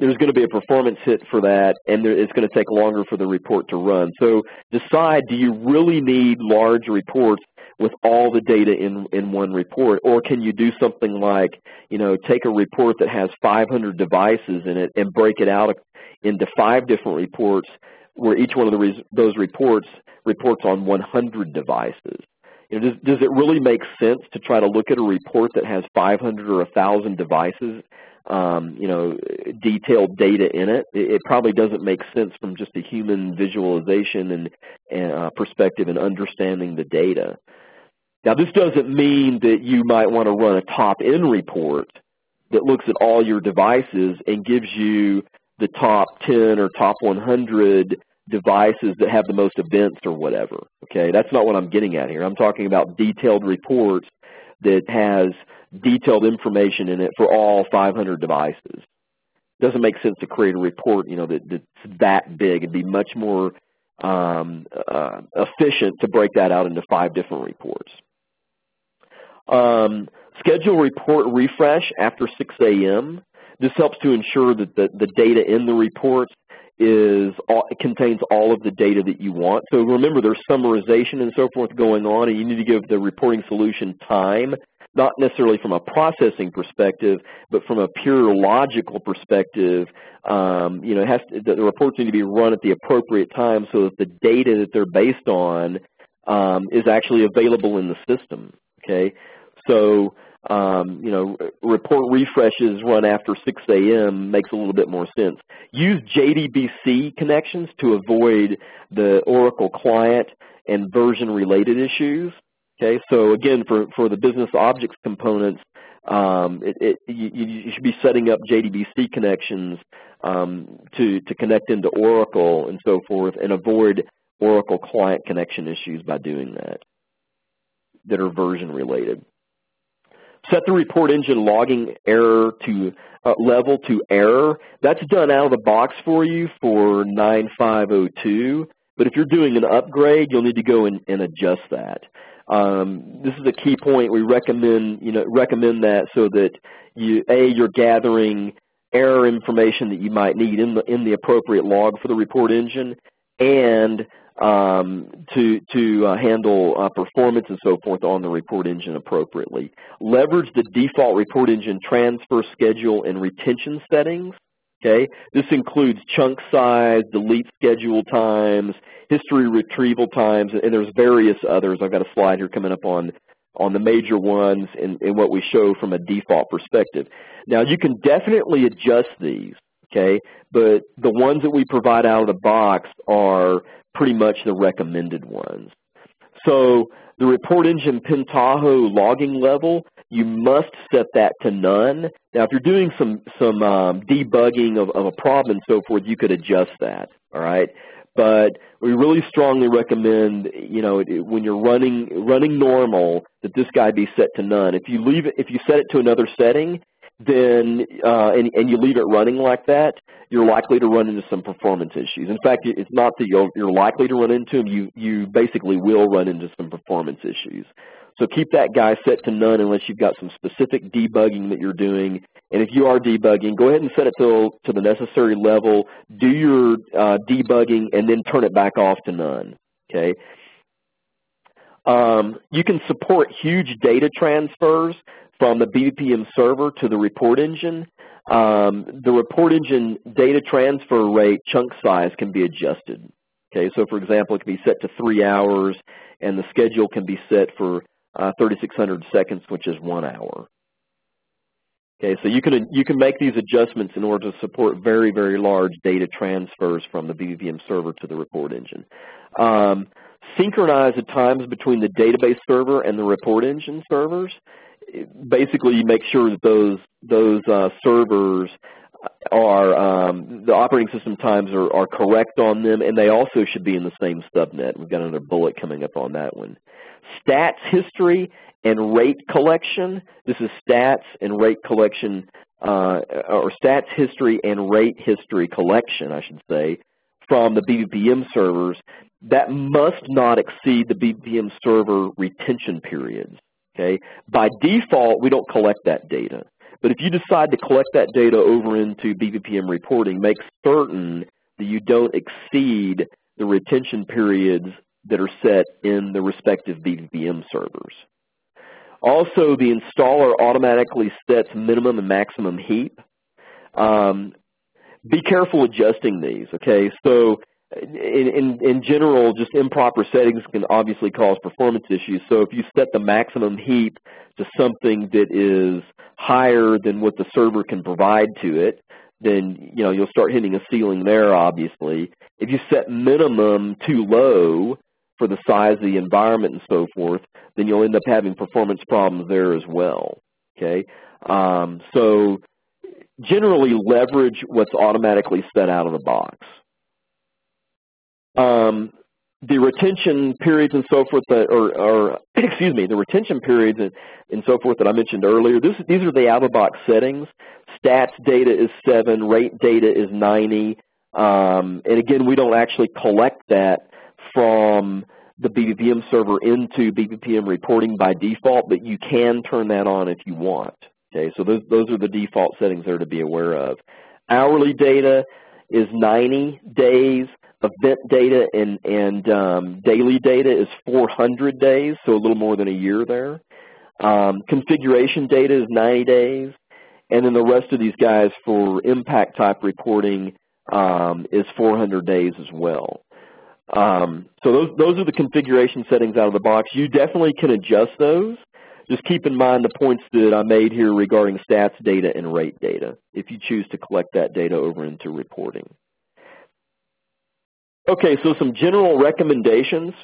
there's going to be a performance hit for that, and there, it's going to take longer for the report to run. So decide, do you really need large reports with all the data in, in one report, or can you do something like, you know, take a report that has five hundred devices in it and break it out into five different reports where each one of the res those reports reports on one hundred devices. You know, does, does it really make sense to try to look at a report that has five hundred or one thousand devices, um, you know, detailed data in it? it? It probably doesn't make sense from just a human visualization and, and uh, perspective and understanding the data. Now, this doesn't mean that you might want to run a top-end report that looks at all your devices and gives you the top ten or top one hundred devices that have the most events or whatever, okay? That's not what I'm getting at here. I'm talking about detailed reports that has detailed information in it for all five hundred devices. It doesn't make sense to create a report, you know, that, that's that big. It'd be much more um, uh, efficient to break that out into five different reports. Um, schedule report refresh after six A M This helps to ensure that the, the data in the reports is all, it contains all of the data that you want. So remember, there's summarization and so forth going on, and you need to give the reporting solution time, not necessarily from a processing perspective, but from a pure logical perspective. Um, you know, it has to, the reports need to be run at the appropriate time so that the data that they're based on um, is actually available in the system. Okay, so. Um, you know, report refreshes run after six A M makes a little bit more sense. Use J D B C connections to avoid the Oracle client and version-related issues. Okay, so again, for, for the business objects components, um, it, it, you, you should be setting up J D B C connections um, to, to connect into Oracle and so forth, and avoid Oracle client connection issues by doing that that are version-related. Set the report engine logging error to uh, level to error. That's done out of the box for you for nine five oh two, but if you're doing an upgrade, you'll need to go and, and adjust that. Um, this is a key point. We recommend, you know, recommend that so that you, A, you're gathering error information that you might need in the, in the appropriate log for the report engine, and Um, to, to uh, handle uh, performance and so forth on the report engine appropriately. Leverage the default report engine transfer schedule and retention settings. Okay, this includes chunk size, delete schedule times, history retrieval times, and there's various others. I've got a slide here coming up on, on the major ones and, and what we show from a default perspective. Now, you can definitely adjust these, okay, but the ones that we provide out of the box are pretty much the recommended ones. So the report engine Pentaho logging level, you must set that to none. Now, if you're doing some, some um, debugging of, of a problem and so forth, you could adjust that, all right? But we really strongly recommend, you know, when you're running, running normal, that this guy be set to none. If you, leave it, if you set it to another setting, then uh, and, and you leave it running like that, you're likely to run into some performance issues. In fact, it's not that you'll, you're likely to run into them, you, you basically will run into some performance issues. So keep that guy set to none unless you've got some specific debugging that you're doing. And if you are debugging, go ahead and set it to, to the necessary level, do your uh, debugging, and then turn it back off to none, okay? Um, you can support huge data transfers from the B P P M server to the report engine. Um, the report engine data transfer rate chunk size can be adjusted. Okay, so for example, it can be set to three hours, and the schedule can be set for uh, thirty-six hundred seconds, which is one hour. Okay, so you can you can make these adjustments in order to support very very large data transfers from the B P P M server to the report engine. Um, synchronize at times between the database server and the report engine servers. Basically, you make sure that those those uh, servers are um, the operating system times are, are correct on them, and they also should be in the same subnet. We've got another bullet coming up on that one. Stats history and rate collection. This is stats and rate collection, uh, or stats history and rate history collection, I should say, from the B P P M servers. That must not exceed the B P P M server retention periods. Okay? By default, we don't collect that data. But if you decide to collect that data over into B P P M reporting, make certain that you don't exceed the retention periods that are set in the respective B P P M servers. Also, the installer automatically sets minimum and maximum heap. Um, be careful adjusting these, okay? So in, in, in general, just improper settings can obviously cause performance issues. So if you set the maximum heap to something that is higher than what the server can provide to it, then you know, you'll start hitting a ceiling there, obviously. If you set minimum too low for the size of the environment and so forth, then you'll end up having performance problems there as well, okay? Um, so generally leverage what's automatically set out of the box. Um, the retention periods and so forth, that, or, or excuse me, the retention periods and, and so forth that I mentioned earlier, this, these are the out-of-box settings. Stats data is seven, rate data is ninety, um, and again, we don't actually collect that from the B P P M server into B P P M reporting by default, but you can turn that on if you want. Okay, so those, those are the default settings there to be aware of. Hourly data is ninety days. Event data and, and um, daily data is four hundred days, so a little more than a year there. Um, configuration data is ninety days. And then the rest of these guys for impact type reporting um, is four hundred days as well. Um, so those, those are the configuration settings out of the box. You definitely can adjust those. Just keep in mind the points that I made here regarding stats data and rate data if you choose to collect that data over into reporting. Okay, so some general recommendations.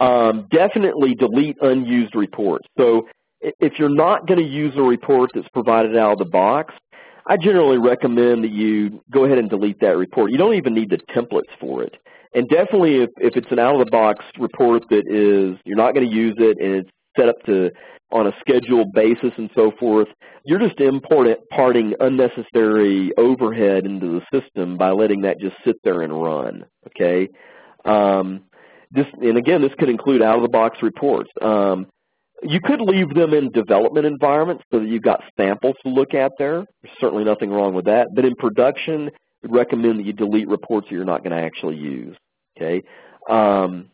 Um, definitely delete unused reports. So if you're not going to use a report that's provided out of the box, I generally recommend that you go ahead and delete that report. You don't even need the templates for it. And definitely if, if it's an out-of-the-box report that is, you're not going to use it and it's set up to on a scheduled basis and so forth, you're just imparting unnecessary overhead into the system by letting that just sit there and run, okay? Um, this, and again, this could include out-of-the-box reports. Um, you could leave them in development environments so that you've got samples to look at there. There's certainly nothing wrong with that. But in production, I'd recommend that you delete reports that you're not going to actually use, okay? Um,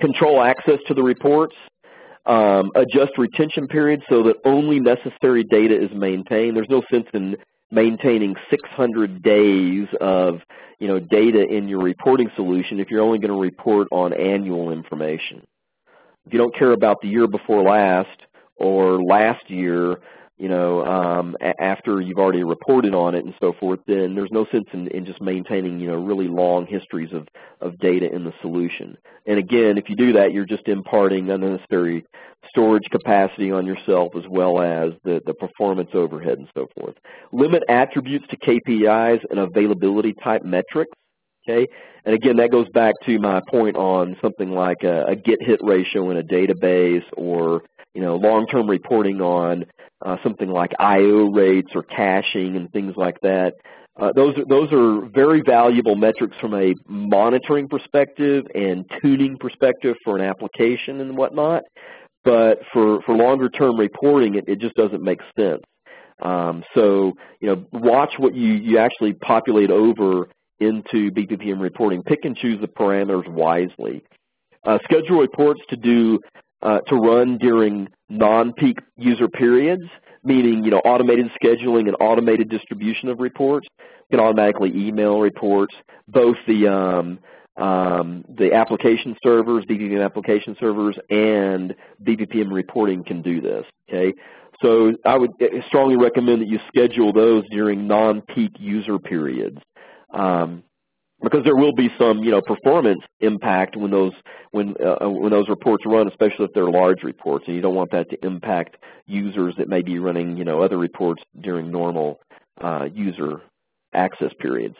control access to the reports. Um, adjust retention periods so that only necessary data is maintained. There's no sense in maintaining six hundred days of, you know, data in your reporting solution if you're only going to report on annual information. If you don't care about the year before last or last year, you know, um, after you've already reported on it and so forth, then there's no sense in, in just maintaining, you know, really long histories of, of data in the solution. And again, if you do that, you're just imparting unnecessary storage capacity on yourself as well as the, the performance overhead and so forth. Limit attributes to K P Is and availability type metrics, okay? And again, that goes back to my point on something like a, a get-hit ratio in a database or, you know, long-term reporting on uh, something like I O rates or caching and things like that. Uh, those, are, those are very valuable metrics from a monitoring perspective and tuning perspective for an application and whatnot. But for, for longer-term reporting, it, it just doesn't make sense. Um, so, you know, watch what you, you actually populate over into B P P M reporting. Pick and choose the parameters wisely. Uh, schedule reports to do Uh, to run during non-peak user periods, meaning, you know, automated scheduling and automated distribution of reports. You can automatically email reports. Both the um, um, the application servers, B P P M application servers, and B P P M reporting can do this, okay? So I would strongly recommend that you schedule those during non-peak user periods. Um, because there will be some, you know, performance impact when those when uh, when those reports run, especially if they're large reports, and you don't want that to impact users that may be running, you know, other reports during normal uh, user access periods.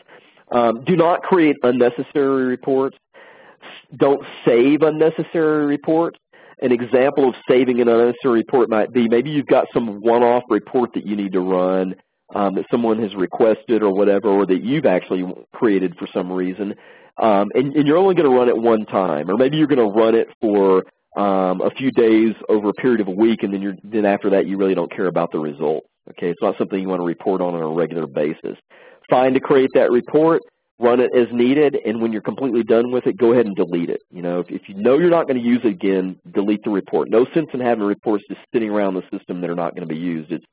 Um, do not create unnecessary reports. Don't save unnecessary reports. An example of saving an unnecessary report might be maybe you've got some one-off report that you need to run um, that someone has requested or whatever, or that you've actually created for some reason, um, and, and you're only going to run it one time, or maybe you're going to run it for um, a few days over a period of a week, and then you're, then after that you really don't care about the result. Okay, it's not something you want to report on on a regular basis. Fine to create that report. Run it as needed, and when you're completely done with it, go ahead and delete it. You know, if, if you know you're not going to use it again, delete the report. No sense in having reports just sitting around the system that are not going to be used. It's,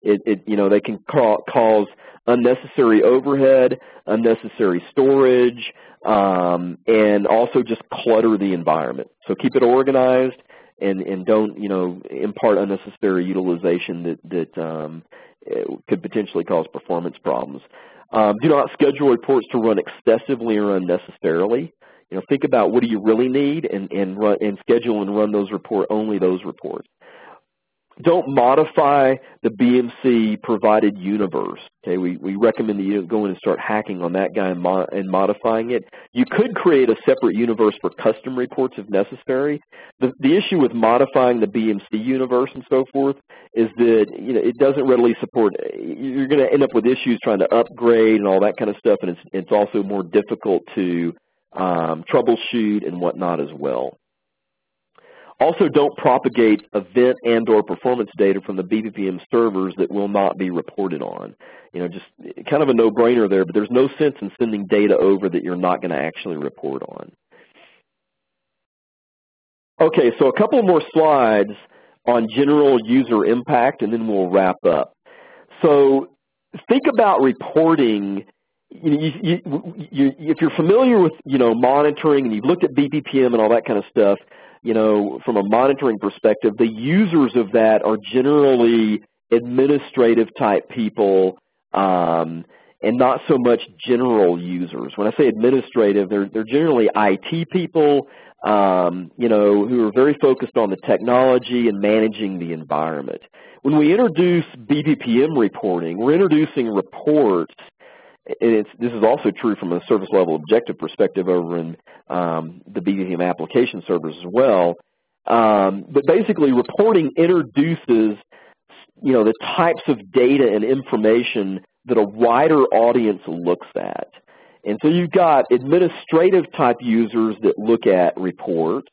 it, it, you know, they can ca cause unnecessary overhead, unnecessary storage, um, and also just clutter the environment. So keep it organized, and and don't, you know, impart unnecessary utilization that that um, could potentially cause performance problems. Um, do not schedule reports to run excessively or unnecessarily. You know, think about what do you really need, and and, run, and schedule and run those report only those reports. Don't modify the B M C provided universe. Okay, we we recommend that you go in and start hacking on that guy and, mo and modifying it. You could create a separate universe for custom reports if necessary. The the issue with modifying the B M C universe and so forth is that, you know, it doesn't readily support. You're going to end up with issues trying to upgrade and all that kind of stuff, and it's it's also more difficult to um, troubleshoot and whatnot as well. Also, don't propagate event and or performance data from the B P P M servers that will not be reported on. You know, just kind of a no-brainer there, but there's no sense in sending data over that you're not going to actually report on. Okay, so a couple more slides on general user impact, and then we'll wrap up. So think about reporting. You, you, you, if you're familiar with, you know, monitoring, and you've looked at B P P M and all that kind of stuff, you know, from a monitoring perspective, the users of that are generally administrative type people, um, and not so much general users. When I say administrative, they're, they're generally I T people, um, you know, who are very focused on the technology and managing the environment. When we introduce B P P M reporting, we're introducing reports. And it's, this is also true from a service level objective perspective over in um, the B P P M application servers as well. Um, but basically, reporting introduces, you know, the types of data and information that a wider audience looks at. And so you've got administrative type users that look at reports,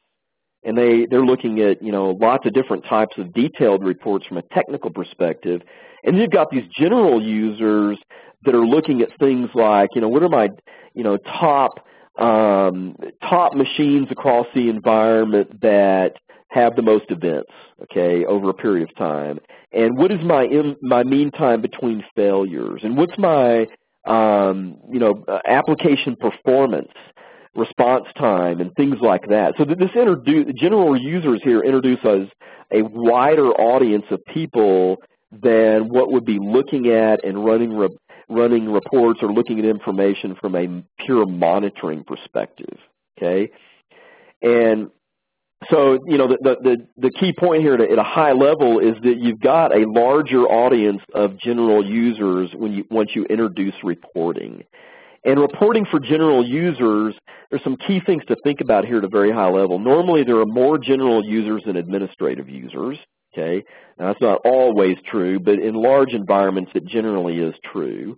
and they they're looking at, you know, lots of different types of detailed reports from a technical perspective. And you've got these general users that are looking at things like, you know, what are my, you know, top um, top machines across the environment that have the most events, okay, over a period of time, and what is my my mean time between failures, and what's my um, you know, application performance, response time, and things like that. So that this introduce general users here introduces a wider audience of people than what would be looking at and running re running reports or looking at information from a pure monitoring perspective, okay? And so, you know, the, the, the key point here to, at a high level is that you've got a larger audience of general users when you, once you introduce reporting. And reporting for general users, there's some key things to think about here at a very high level. Normally there are more general users than administrative users. Okay, now that's not always true, but in large environments it generally is true.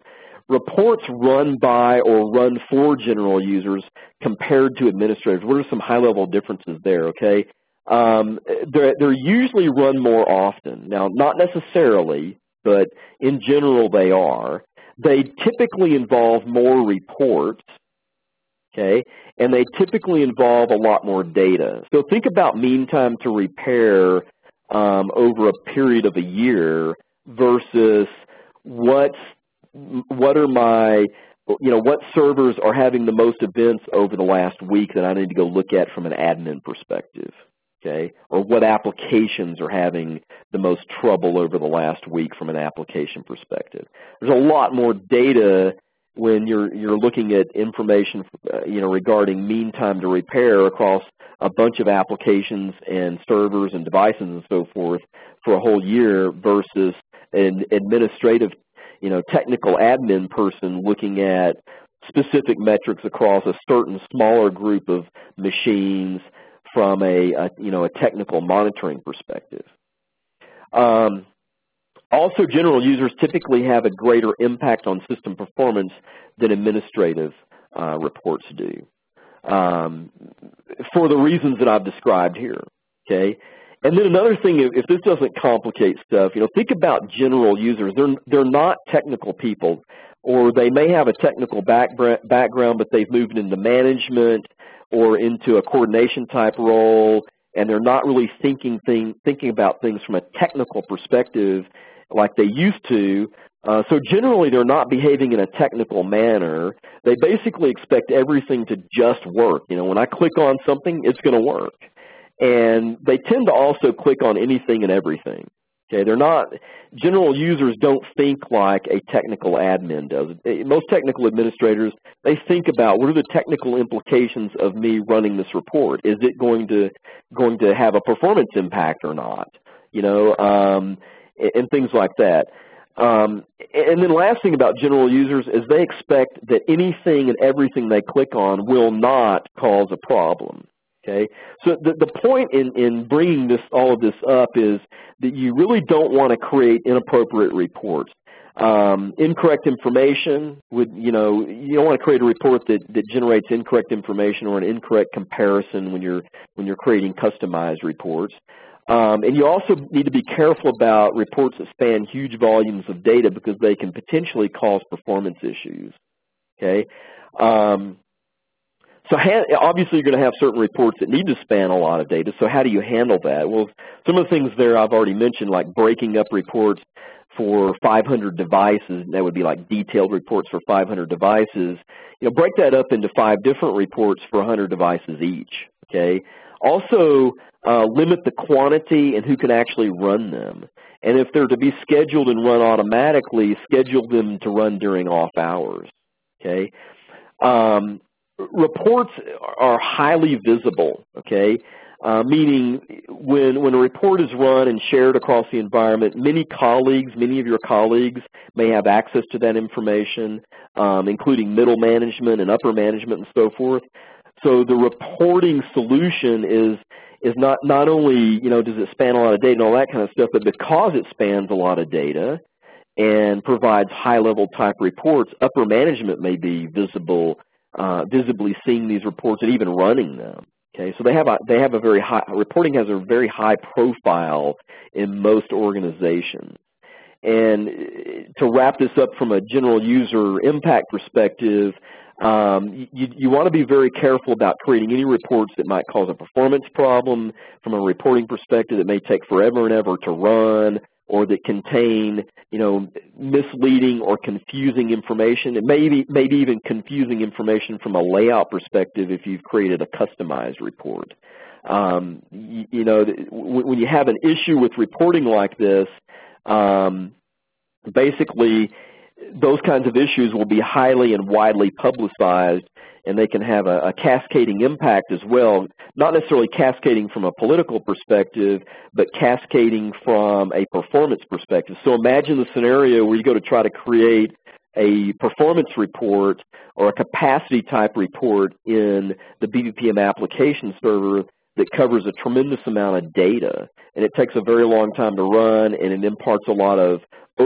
Reports run by or run for general users compared to administrators. What are some high-level differences there, okay? Um, they're, they're usually run more often. Now, not necessarily, but in general they are. They typically involve more reports, okay, and they typically involve a lot more data. So think about mean time to repair Um, over a period of a year versus what's, what are my, you know, what servers are having the most events over the last week that I need to go look at from an admin perspective, okay? Or what applications are having the most trouble over the last week from an application perspective. There's a lot more data when you're you're looking at information, uh, you know, regarding mean time to repair across a bunch of applications and servers and devices and so forth for a whole year versus an administrative, you know, technical admin person looking at specific metrics across a certain smaller group of machines from a, a you know, a technical monitoring perspective. Um, Also, general users typically have a greater impact on system performance than administrative uh, reports do, um, for the reasons that I've described here, okay? And then another thing, if this doesn't complicate stuff, you know, think about general users. They're, they're not technical people, or they may have a technical back, background, but they've moved into management or into a coordination type role, and they're not really thinking, thing, thinking about things from a technical perspective like they used to, uh, so generally they're not behaving in a technical manner. They basically expect everything to just work. You know, when I click on something, it's going to work. And they tend to also click on anything and everything. Okay, they're not, general users don't think like a technical admin does. Most technical administrators, they think about what are the technical implications of me running this report? Is it going to, going to have a performance impact or not? You know, um, and things like that. Um, and then last thing about general users is they expect that anything and everything they click on will not cause a problem, okay? So the, the point in, in bringing this, all of this up is that you really don't want to create inappropriate reports. Um, incorrect information would, you know, you don't want to create a report that, that generates incorrect information or an incorrect comparison when you're, when you're creating customized reports. Um, and you also need to be careful about reports that span huge volumes of data because they can potentially cause performance issues, okay? Um, so obviously you're going to have certain reports that need to span a lot of data, so how do you handle that? Well, some of the things there I've already mentioned, like breaking up reports for five hundred devices, that would be like detailed reports for five hundred devices. You know, break that up into five different reports for one hundred devices each, okay? Also, Uh, limit the quantity and who can actually run them. And if they're to be scheduled and run automatically, schedule them to run during off hours, okay? Um, reports are highly visible, okay? Uh, meaning when, when a report is run and shared across the environment, many colleagues, many of your colleagues may have access to that information, um, including middle management and upper management and so forth. So the reporting solution is is not, not only, you know, does it span a lot of data and all that kind of stuff, but because it spans a lot of data and provides high-level type reports, upper management may be visible, uh, visibly seeing these reports and even running them, okay? So they have a, they have a very high, reporting has a very high profile in most organizations. And to wrap this up from a general user impact perspective, Um, you, you want to be very careful about creating any reports that might cause a performance problem from a reporting perspective that may take forever and ever to run or that contain, you know, misleading or confusing information. It may be, maybe even confusing information from a layout perspective if you've created a customized report. Um, you, you know, when you have an issue with reporting like this, um, basically those kinds of issues will be highly and widely publicized, and they can have a, a cascading impact as well, not necessarily cascading from a political perspective, but cascading from a performance perspective. So imagine the scenario where you go to try to create a performance report or a capacity type report in the B P P M application server that covers a tremendous amount of data, and it takes a very long time to run, and it imparts a lot of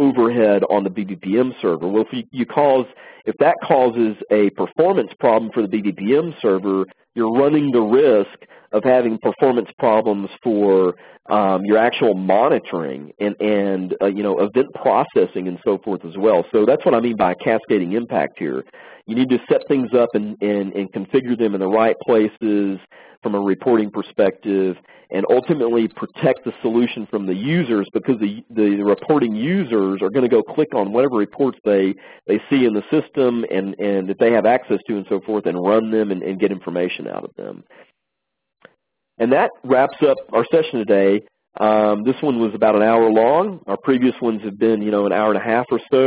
overhead on the B P P M server. Well, if you, you cause, if that causes a performance problem for the B P P M server, you're running the risk of having performance problems for um, your actual monitoring and and uh, you know, event processing and so forth as well. So that's what I mean by cascading impact here. You need to set things up and and, and configure them in the right places from a reporting perspective, and ultimately protect the solution from the users, because the, the reporting users are going to go click on whatever reports they, they see in the system and, and that they have access to and so forth, and run them and, and get information out of them. And that wraps up our session today. Um, this one was about an hour long. Our previous ones have been, you know, an hour and a half or so,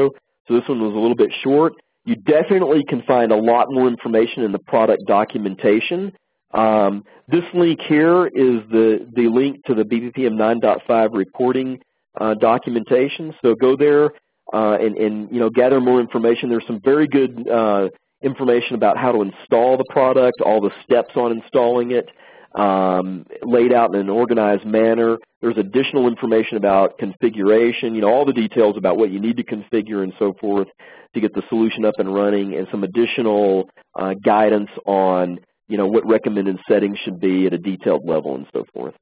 so this one was a little bit short. You definitely can find a lot more information in the product documentation. Um, this link here is the, the link to the B P P M nine point five reporting uh, documentation. So go there uh, and, and you know, gather more information. There's some very good uh, information about how to install the product, all the steps on installing it, um, laid out in an organized manner. There's additional information about configuration, you know, all the details about what you need to configure and so forth to get the solution up and running, and some additional uh, guidance on you know, what recommended settings should be at a detailed level and so forth.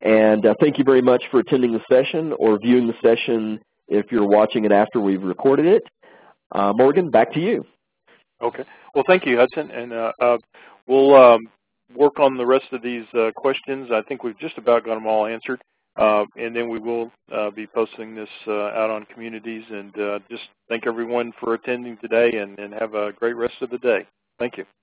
And uh, thank you very much for attending the session or viewing the session if you're watching it after we've recorded it. Uh, Morgan, back to you. Okay. Well, thank you, Hudson. And uh, uh, we'll um, work on the rest of these uh, questions. I think we've just about got them all answered. Uh, and then we will uh, be posting this uh, out on communities. And uh, just thank everyone for attending today, and, and have a great rest of the day. Thank you.